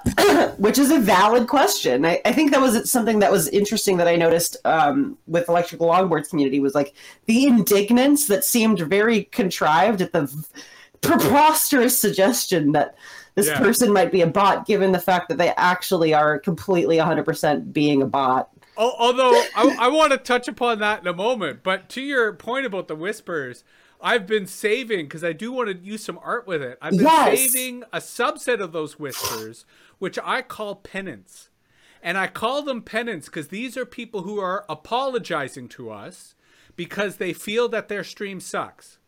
which is a valid question. I, I think that was something that was interesting that I noticed um, with Electrical Longboards community was like the indignance that seemed very contrived at the v- preposterous suggestion that this yeah. person might be a bot, given the fact that they actually are completely one hundred percent being a bot. Although I, I want to touch upon that in a moment, but to your point about the whispers, I've been saving, because I do want to use some art with it. I've been yes. saving a subset of those whispers, which I call penance. And I call them penance because these are people who are apologizing to us because they feel that their stream sucks.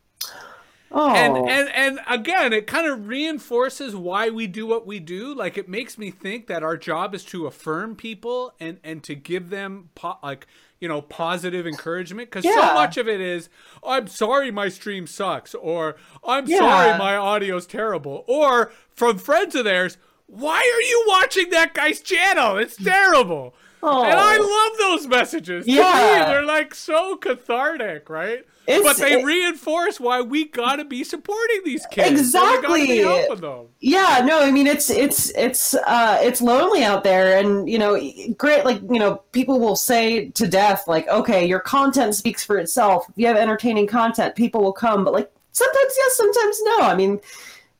Oh. And, and and again, it kind of reinforces why we do what we do. Like, it makes me think that our job is to affirm people and, and to give them, po- like, you know, positive encouragement. Because yeah. so much of it is, oh, I'm sorry my stream sucks. Or, I'm yeah. sorry my audio's terrible. Or, from friends of theirs, why are you watching that guy's channel? It's terrible. Oh. And I love those messages. Yeah. They're like so cathartic, right? It's, but they it, reinforce why we gotta be supporting these kids. Exactly. We gotta be helping them. Yeah, no, I mean it's it's it's uh, it's lonely out there, and you know, great, like you know, people will say to death, like, okay, your content speaks for itself. If you have entertaining content, people will come. But like sometimes yes, sometimes no. I mean,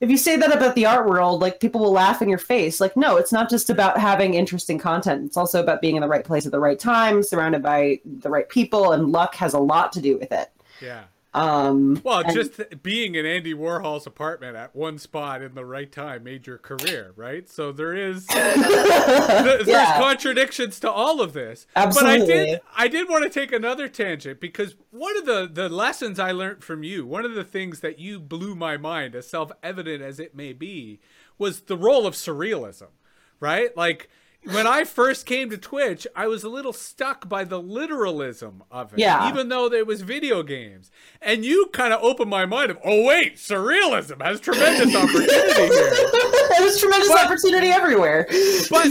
if you say that about the art world, like people will laugh in your face. Like, no, it's not just about having interesting content. It's also about being in the right place at the right time, surrounded by the right people, and luck has a lot to do with it. Yeah. Um, well, and, just being in Andy Warhol's apartment at one spot in the right time made your career, right? So there is there's yeah. contradictions to all of this. Absolutely. But I did I did want to take another tangent because one of the, the lessons I learned from you, one of the things that you blew my mind, as self-evident as it may be, was the role of surrealism, right? Like, when I first came to Twitch, I was a little stuck by the literalism of it, yeah. even though there was video games. And you kind of opened my mind of, oh, wait, surrealism has tremendous opportunity here. There's tremendous but, opportunity everywhere. But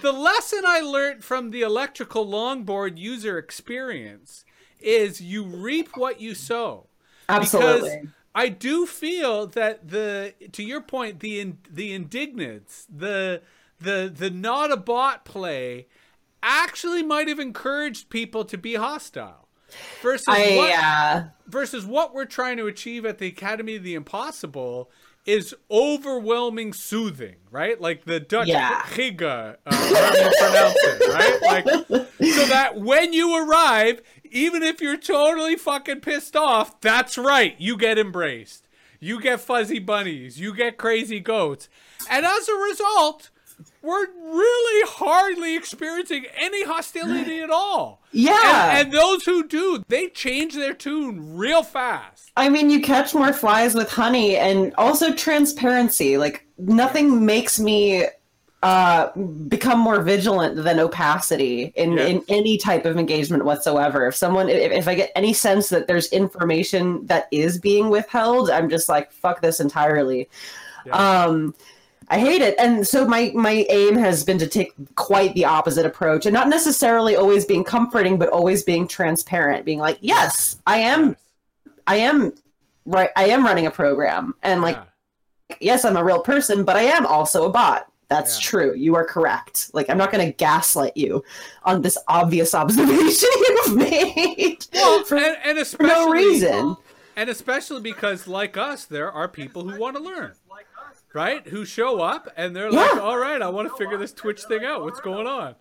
the lesson I learned from the Electrical Longboard user experience is you reap what you sow. Absolutely. Because I do feel that, the to your point, the in, the indignance, the... the the not a bot play actually might have encouraged people to be hostile versus I, what, uh... versus what we're trying to achieve at the Academy of the Impossible is overwhelming soothing, right? Like the Dutch giga, yeah. uh, pronounce it, right? Like, so that when you arrive, even if you're totally fucking pissed off, that's right, you get embraced, you get fuzzy bunnies, you get crazy goats, and as a result, we're really hardly experiencing any hostility at all. Yeah. And, and those who do, they change their tune real fast. I mean, you catch more flies with honey, and also transparency. Like, nothing makes me uh, become more vigilant than opacity in, yeah. in any type of engagement whatsoever. If someone, if, if I get any sense that there's information that is being withheld, I'm just like, fuck this entirely. Yeah. Um, I hate it. And so my, my aim has been to take quite the opposite approach, and not necessarily always being comforting, but always being transparent, being like, yes, I am, I am right. I am running a program, and like, yeah. yes, I'm a real person, but I am also a bot. That's yeah. true. You are correct. Like, I'm not going to gaslight you on this obvious observation you've made well, for, and, and especially, for no reason. And especially because, like us, there are people who want to learn. Right? Who show up and they're yeah. like, all right, I want to figure this Twitch thing out. What's going on?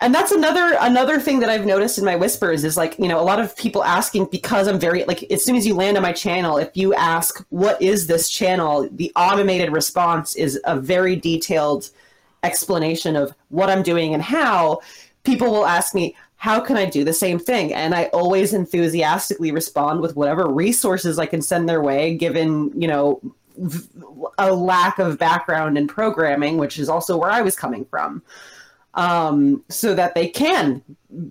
And that's another another thing that I've noticed in my whispers is, like, you know, a lot of people asking, because I'm very, like, as soon as you land on my channel, if you ask, what is this channel? The automated response is a very detailed explanation of what I'm doing and how. People will ask me, how can I do the same thing? And I always enthusiastically respond with whatever resources I can send their way, given, you know, a lack of background in programming, which is also where I was coming from, um, so that they can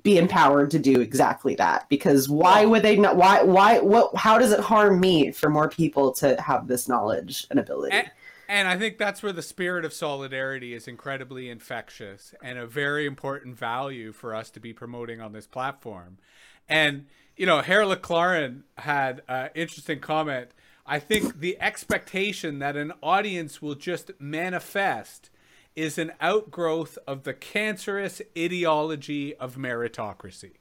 be empowered to do exactly that. Because why would they not? Why? Why? What? How does it harm me for more people to have this knowledge and ability? And, and I think that's where the spirit of solidarity is incredibly infectious and a very important value for us to be promoting on this platform. And you know, Hare LaClaren had an interesting comment. I think the expectation that an audience will just manifest is an outgrowth of the cancerous ideology of meritocracy,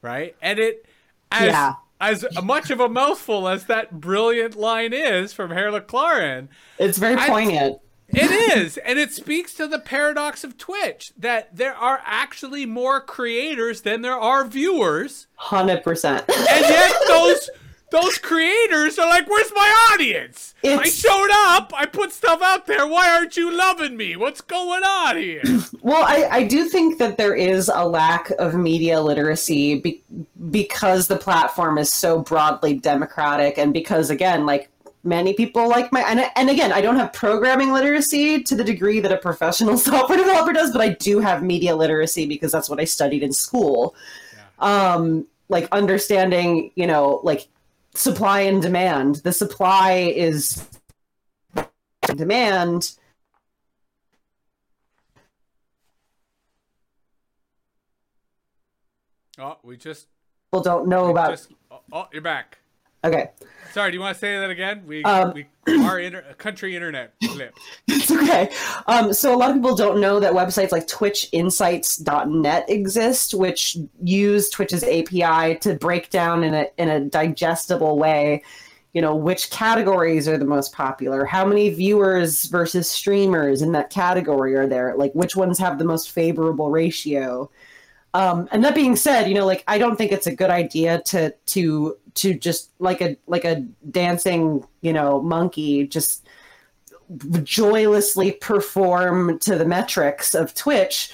right? And it, as yeah. as much of a mouthful as that brilliant line is from Hare LaClaren, it's very poignant. I, it is, and it speaks to the paradox of Twitch, that there are actually more creators than there are viewers. one hundred percent. And yet those those creators are like, where's my audience? It's... I showed up. I put stuff out there. Why aren't you loving me? What's going on here? Well, I, I do think that there is a lack of media literacy be- because the platform is so broadly democratic, and because, again, like, many people like my... And, and again, I don't have programming literacy to the degree that a professional software developer does, but I do have media literacy because that's what I studied in school. Yeah. Um, like, understanding, you know, like... supply and demand. The supply is demand. Oh, we just... People don't know about... Just, oh, oh, you're back. Okay. Sorry, do you want to say that again? We, um, we our inter- country internet flipped. It's okay. Um, so a lot of people don't know that websites like twitch insights dot net exist, which use Twitch's A P I to break down in a in a digestible way, you know, which categories are the most popular, how many viewers versus streamers in that category are there, like which ones have the most favorable ratio. Um, and that being said, you know, like, I don't think it's a good idea to to to just like a like a dancing, you know, monkey, just joylessly perform to the metrics of Twitch.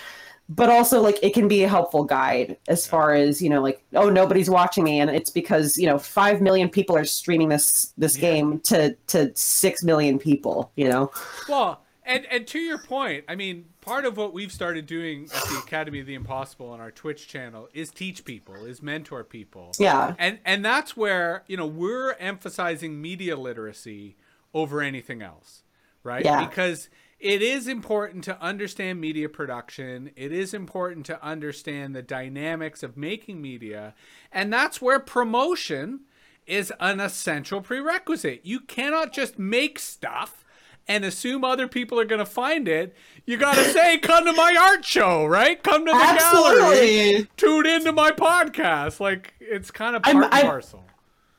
But also, like, it can be a helpful guide as far as, you know, like, oh, nobody's watching me, and it's because, you know, five million people are streaming this this yeah. game to to six million people, you know. Well, and and to your point, I mean, part of what we've started doing at the Academy of the Impossible on our Twitch channel is teach people, is mentor people. Yeah. And and that's where, you know, we're emphasizing media literacy over anything else, right? Yeah. Because it is important to understand media production. It is important to understand the dynamics of making media. And that's where promotion is an essential prerequisite. You cannot just make stuff and assume other people are going to find it. You got to say, come to my art show, right? Come to the Absolutely. gallery. Tune into my podcast. Like, it's kind of part I'm, and parcel.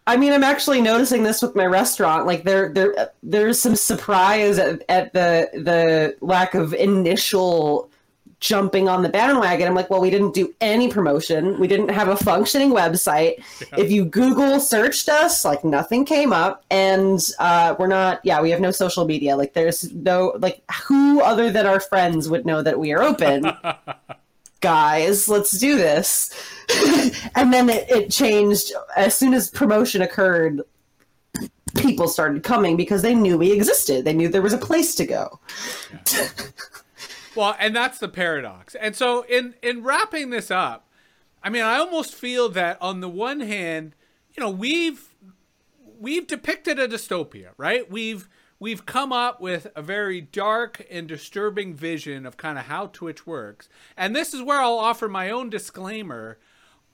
I, I mean, I'm actually noticing this with my restaurant. Like, there, there, there's some surprise at, at the the lack of initial jumping on the bandwagon. I'm like, well, we didn't do any promotion. We didn't have a functioning website. Yeah. If you Google searched us, like, nothing came up, and uh, we're not, yeah, we have no social media. Like, there's no, like, who other than our friends would know that we are open? Guys, let's do this. And then it, it changed. As soon as promotion occurred, people started coming because they knew we existed. They knew there was a place to go. Yeah. Well, and that's the paradox. And so in, in wrapping this up, I mean, I almost feel that on the one hand, you know, we've we've depicted a dystopia, right? We've we've come up with a very dark and disturbing vision of kind of how Twitch works. And this is where I'll offer my own disclaimer.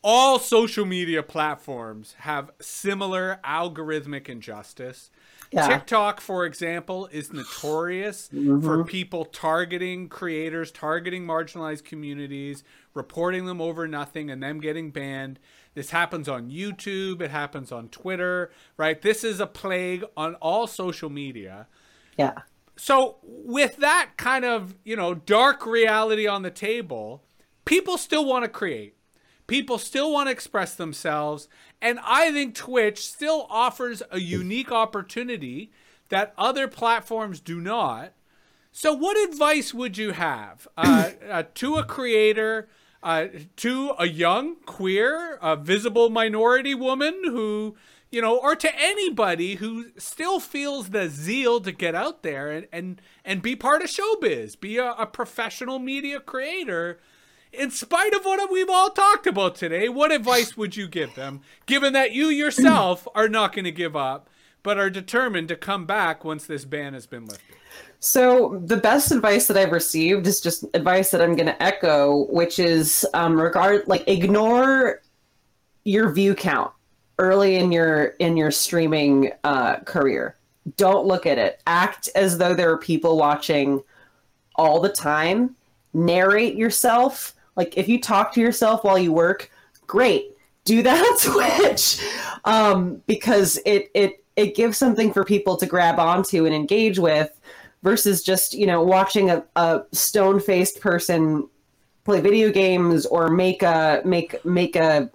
All social media platforms have similar algorithmic injustice. Yeah. TikTok, for example, is notorious mm-hmm. for people targeting creators, targeting marginalized communities, reporting them over nothing, and them getting banned. This happens on YouTube. It happens on Twitter, right? This is a plague on all social media. Yeah. So with that kind of, you know, dark reality on the table, people still want to create. People still want to express themselves. And I think Twitch still offers a unique opportunity that other platforms do not. So what advice would you have uh, uh, to a creator, uh, to a young, queer, uh, visible minority woman who, you know, or to anybody who still feels the zeal to get out there and, and, and be part of showbiz, be a, a professional media creator? In spite of what we've all talked about today, what advice would you give them, given that you yourself are not going to give up, but are determined to come back once this ban has been lifted? So the best advice that I've received is just advice that I'm going to echo, which is um, regard like ignore your view count early in your in your streaming uh, career. Don't look at it. Act as though there are people watching all the time. Narrate yourself. Like, if you talk to yourself while you work, great, do that on Twitch, um, because it, it, it gives something for people to grab onto and engage with versus just, you know, watching a, a stone-faced person play video games or make a, make, make a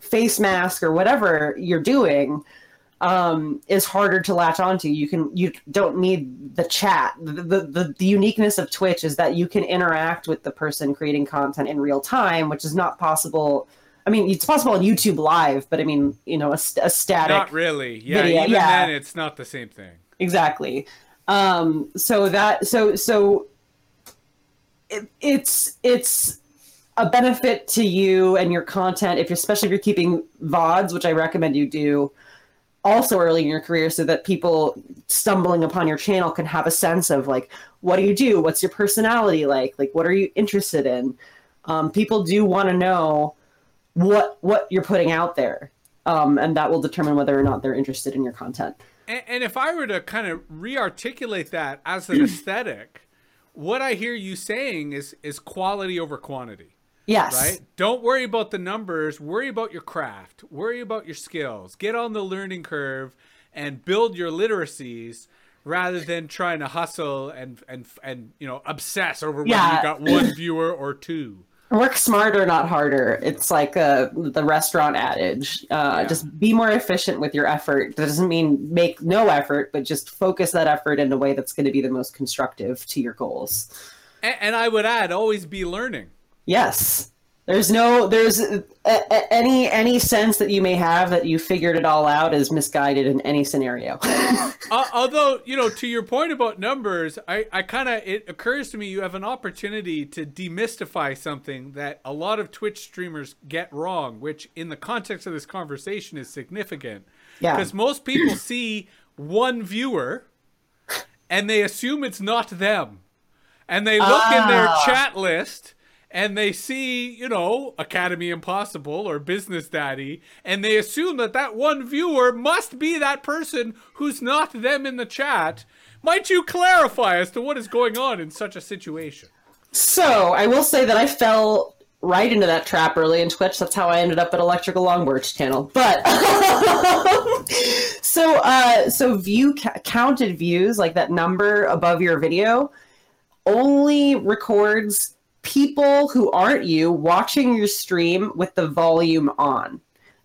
face mask or whatever you're doing. um, is harder to latch onto. You can you don't need the chat. The, the the uniqueness of Twitch is that you can interact with the person creating content in real time, which is not possible. I mean, it's possible on YouTube Live, but I mean, you know, a, a static. Not really. Yeah, video. Even yeah. then, it's not the same thing. Exactly. Um, so that so so it, it's it's a benefit to you and your content, if you're, especially if you're keeping V O Ds, which I recommend you do, also early in your career, so that people stumbling upon your channel can have a sense of like, what do you do? What's your personality like? Like, what are you interested in? Um, people do want to know what what you're putting out there, um, and that will determine whether or not they're interested in your content. And, and if I were to kind of re-articulate that as an aesthetic, what I hear you saying is is quality over quantity. Yes. Right? Don't worry about the numbers. Worry about your craft. Worry about your skills. Get on the learning curve and build your literacies rather than trying to hustle and, and, and you know, obsess over whether yeah. you got one viewer or two. Work smarter, not harder. It's like a, the restaurant adage. Uh, yeah. Just be more efficient with your effort. That doesn't mean make no effort, but just focus that effort in a way that's going to be the most constructive to your goals. And, and I would add, always be learning. Yes. There's no, there's a, a, any, any sense that you may have that you figured it all out is misguided in any scenario. uh, although, you know, to your point about numbers, I, I kind of, it occurs to me, you have an opportunity to demystify something that a lot of Twitch streamers get wrong, which in the context of this conversation is significant. Yeah. Because most people see one viewer and they assume it's not them. And they look ah. in their chat list and they see, you know, Academy Impossible or Business Daddy, and they assume that that one viewer must be that person who's not them in the chat. Might you clarify as to what is going on in such a situation? So, I will say that I fell right into that trap early in Twitch. That's how I ended up at Electrical Longboards channel. But, so, uh, so view, counted views, like that number above your video, only records people who aren't you watching your stream with the volume on.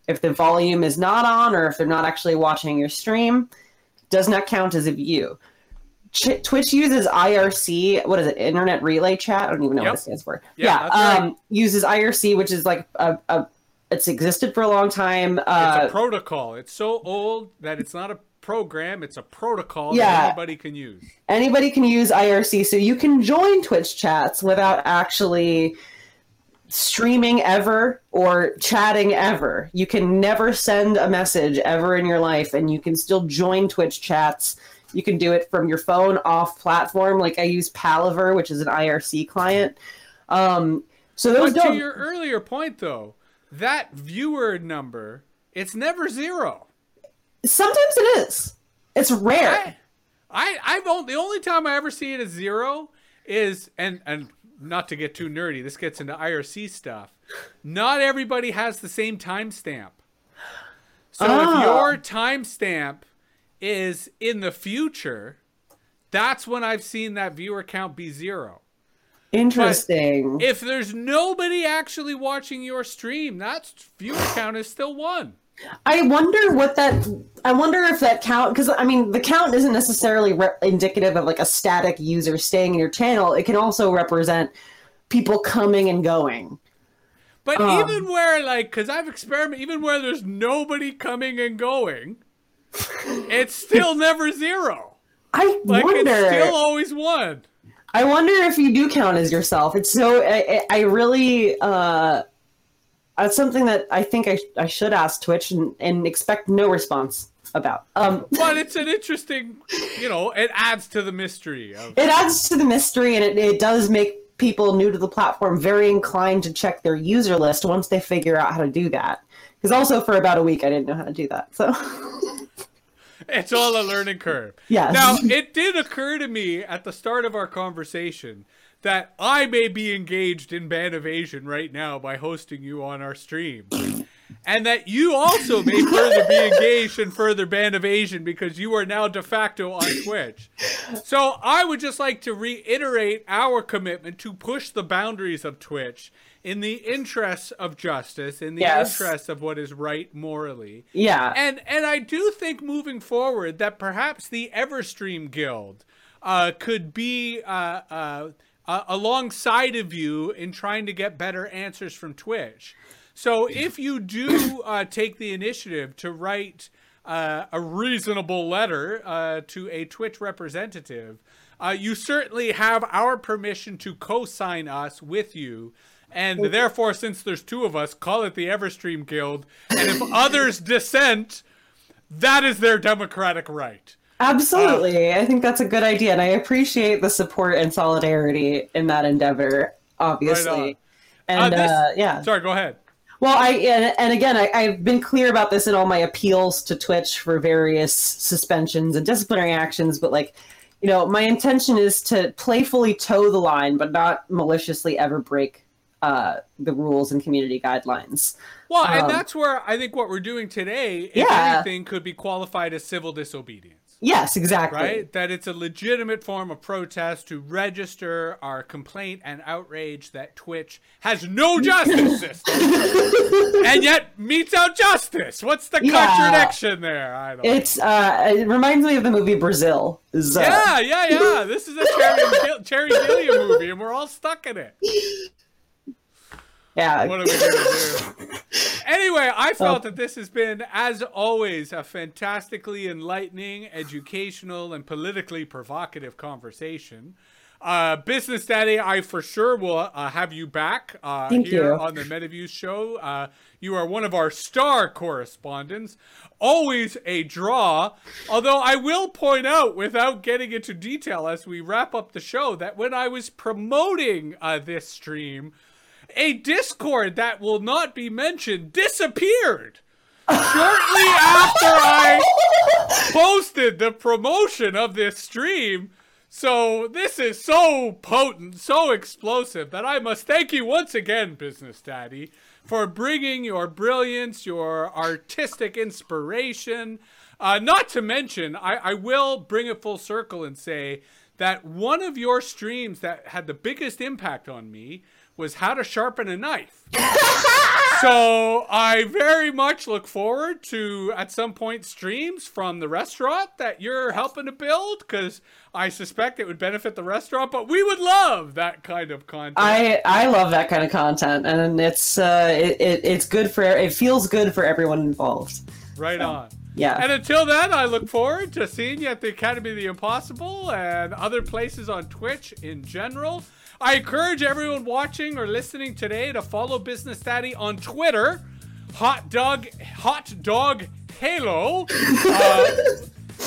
If the volume is not on, or if they're not actually watching your stream, does not count as a view. Ch- Twitch uses I R C, what is it, Internet Relay Chat? I don't even know yep. what it stands for. Yeah, yeah um, right. Uses I R C, which is like a, a it's existed for a long time. Uh, it's a protocol. It's so old that it's not a program, it's a protocol yeah. that anybody can use. Anybody can use I R C, so you can join Twitch chats without actually streaming ever or chatting ever. You can never send a message ever in your life, and you can still join Twitch chats. You can do it from your phone off platform. Like I use Palaver, which is an I R C client. Um, so those but don't... to your earlier point, though, that viewer number, it's never zero. Sometimes it is. It's rare. I, I, I've only, the only time I ever see it as zero is, and and not to get too nerdy, this gets into I R C stuff. Not everybody has the same timestamp. So oh. if your timestamp is in the future, that's when I've seen that viewer count be zero. Interesting. But if there's nobody actually watching your stream, that viewer count is still one. I wonder what that, I wonder if that count, because I mean, the count isn't necessarily re- indicative of like a static user staying in your channel. It can also represent people coming and going. But um, even where like, because I've experimented, even where there's nobody coming and going, it's still never zero. I like, wonder. It's still always one. I wonder if you do count as yourself. It's so, I, I really, uh, That's something that I think I, I should ask Twitch and, and expect no response about. Um, but it's an interesting, you know, it adds to the mystery. Of- it adds to the mystery, and it, it does make people new to the platform very inclined to check their user list once they figure out how to do that. Because also for about a week, I didn't know how to do that. So it's all a learning curve. Yes. Now, it did occur to me at the start of our conversation that I may be engaged in ban evasion right now by hosting you on our stream. and that you also may further be engaged in further ban evasion because you are now de facto on Twitch. So I would just like to reiterate our commitment to push the boundaries of Twitch in the interests of justice, in the yes. interests of what is right morally. Yeah. And and I do think moving forward that perhaps the Everstream Guild uh, could be uh, uh, uh, alongside of you in trying to get better answers from Twitch. So if you do uh, take the initiative to write uh, a reasonable letter uh, to a Twitch representative, uh, you certainly have our permission to co-sign us with you. And therefore, since there's two of us, call it the Everstream Guild. And if others dissent, that is their democratic right. Absolutely. Uh, I think that's a good idea. And I appreciate the support and solidarity in that endeavor, obviously. Right and uh, this, uh, yeah. Sorry, go ahead. Well, I and, and again, I, I've been clear about this in all my appeals to Twitch for various suspensions and disciplinary actions, but like, you know, my intention is to playfully toe the line, but not maliciously ever break uh, the rules and community guidelines. Well, um, and that's where I think what we're doing today, if yeah. anything, could be qualified as civil disobedience. Yes, exactly. Right? That it's a legitimate form of protest to register our complaint and outrage that Twitch has no justice system and yet meets out justice. What's the yeah. contradiction there? I don't it's, know. Uh, it reminds me of the movie Brazil. So. Yeah, yeah, yeah. This is a Cherry, Cherry Delia movie and we're all stuck in it. Yeah. What are we gonna do? Anyway, I felt that this has been, as always, a fantastically enlightening, educational, and politically provocative conversation. Uh, Business Daddy, I for sure will uh, have you back uh, Thank here you. on the MetaViews show. Uh, you are one of our star correspondents. Always a draw. Although I will point out, without getting into detail as we wrap up the show, that when I was promoting uh, this stream, a Discord that will not be mentioned disappeared shortly after I posted the promotion of this stream. So this is so potent, so explosive that I must thank you once again, Business Daddy, for bringing your brilliance, your artistic inspiration. Uh, not to mention, I, I will bring it full circle and say that one of your streams that had the biggest impact on me was how to sharpen a knife. So I very much look forward to, at some point, streams from the restaurant that you're helping to build, because I suspect it would benefit the restaurant, but we would love that kind of content. I, I love that kind of content, and it's uh, it, it it's good for, it feels good for everyone involved. Right so. on. Yeah. And until then, I look forward to seeing you at the Academy of the Impossible and other places on Twitch in general. I encourage everyone watching or listening today to follow Business Daddy on Twitter, Hot Dog Hot Dog Halo, uh,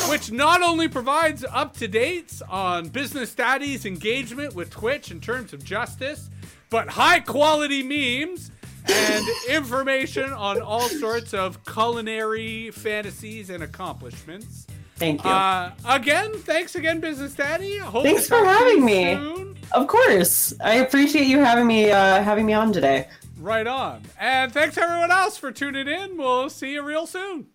which not only provides up-to-dates on Business Daddy's engagement with Twitch in terms of justice, but high-quality memes and information on all sorts of culinary fantasies and accomplishments. Thank you. Uh, again, thanks again, Business Daddy. Hope thanks for having me. Soon. Of course. I appreciate you having me uh, having me on today. Right on. And thanks everyone else for tuning in. We'll see you real soon.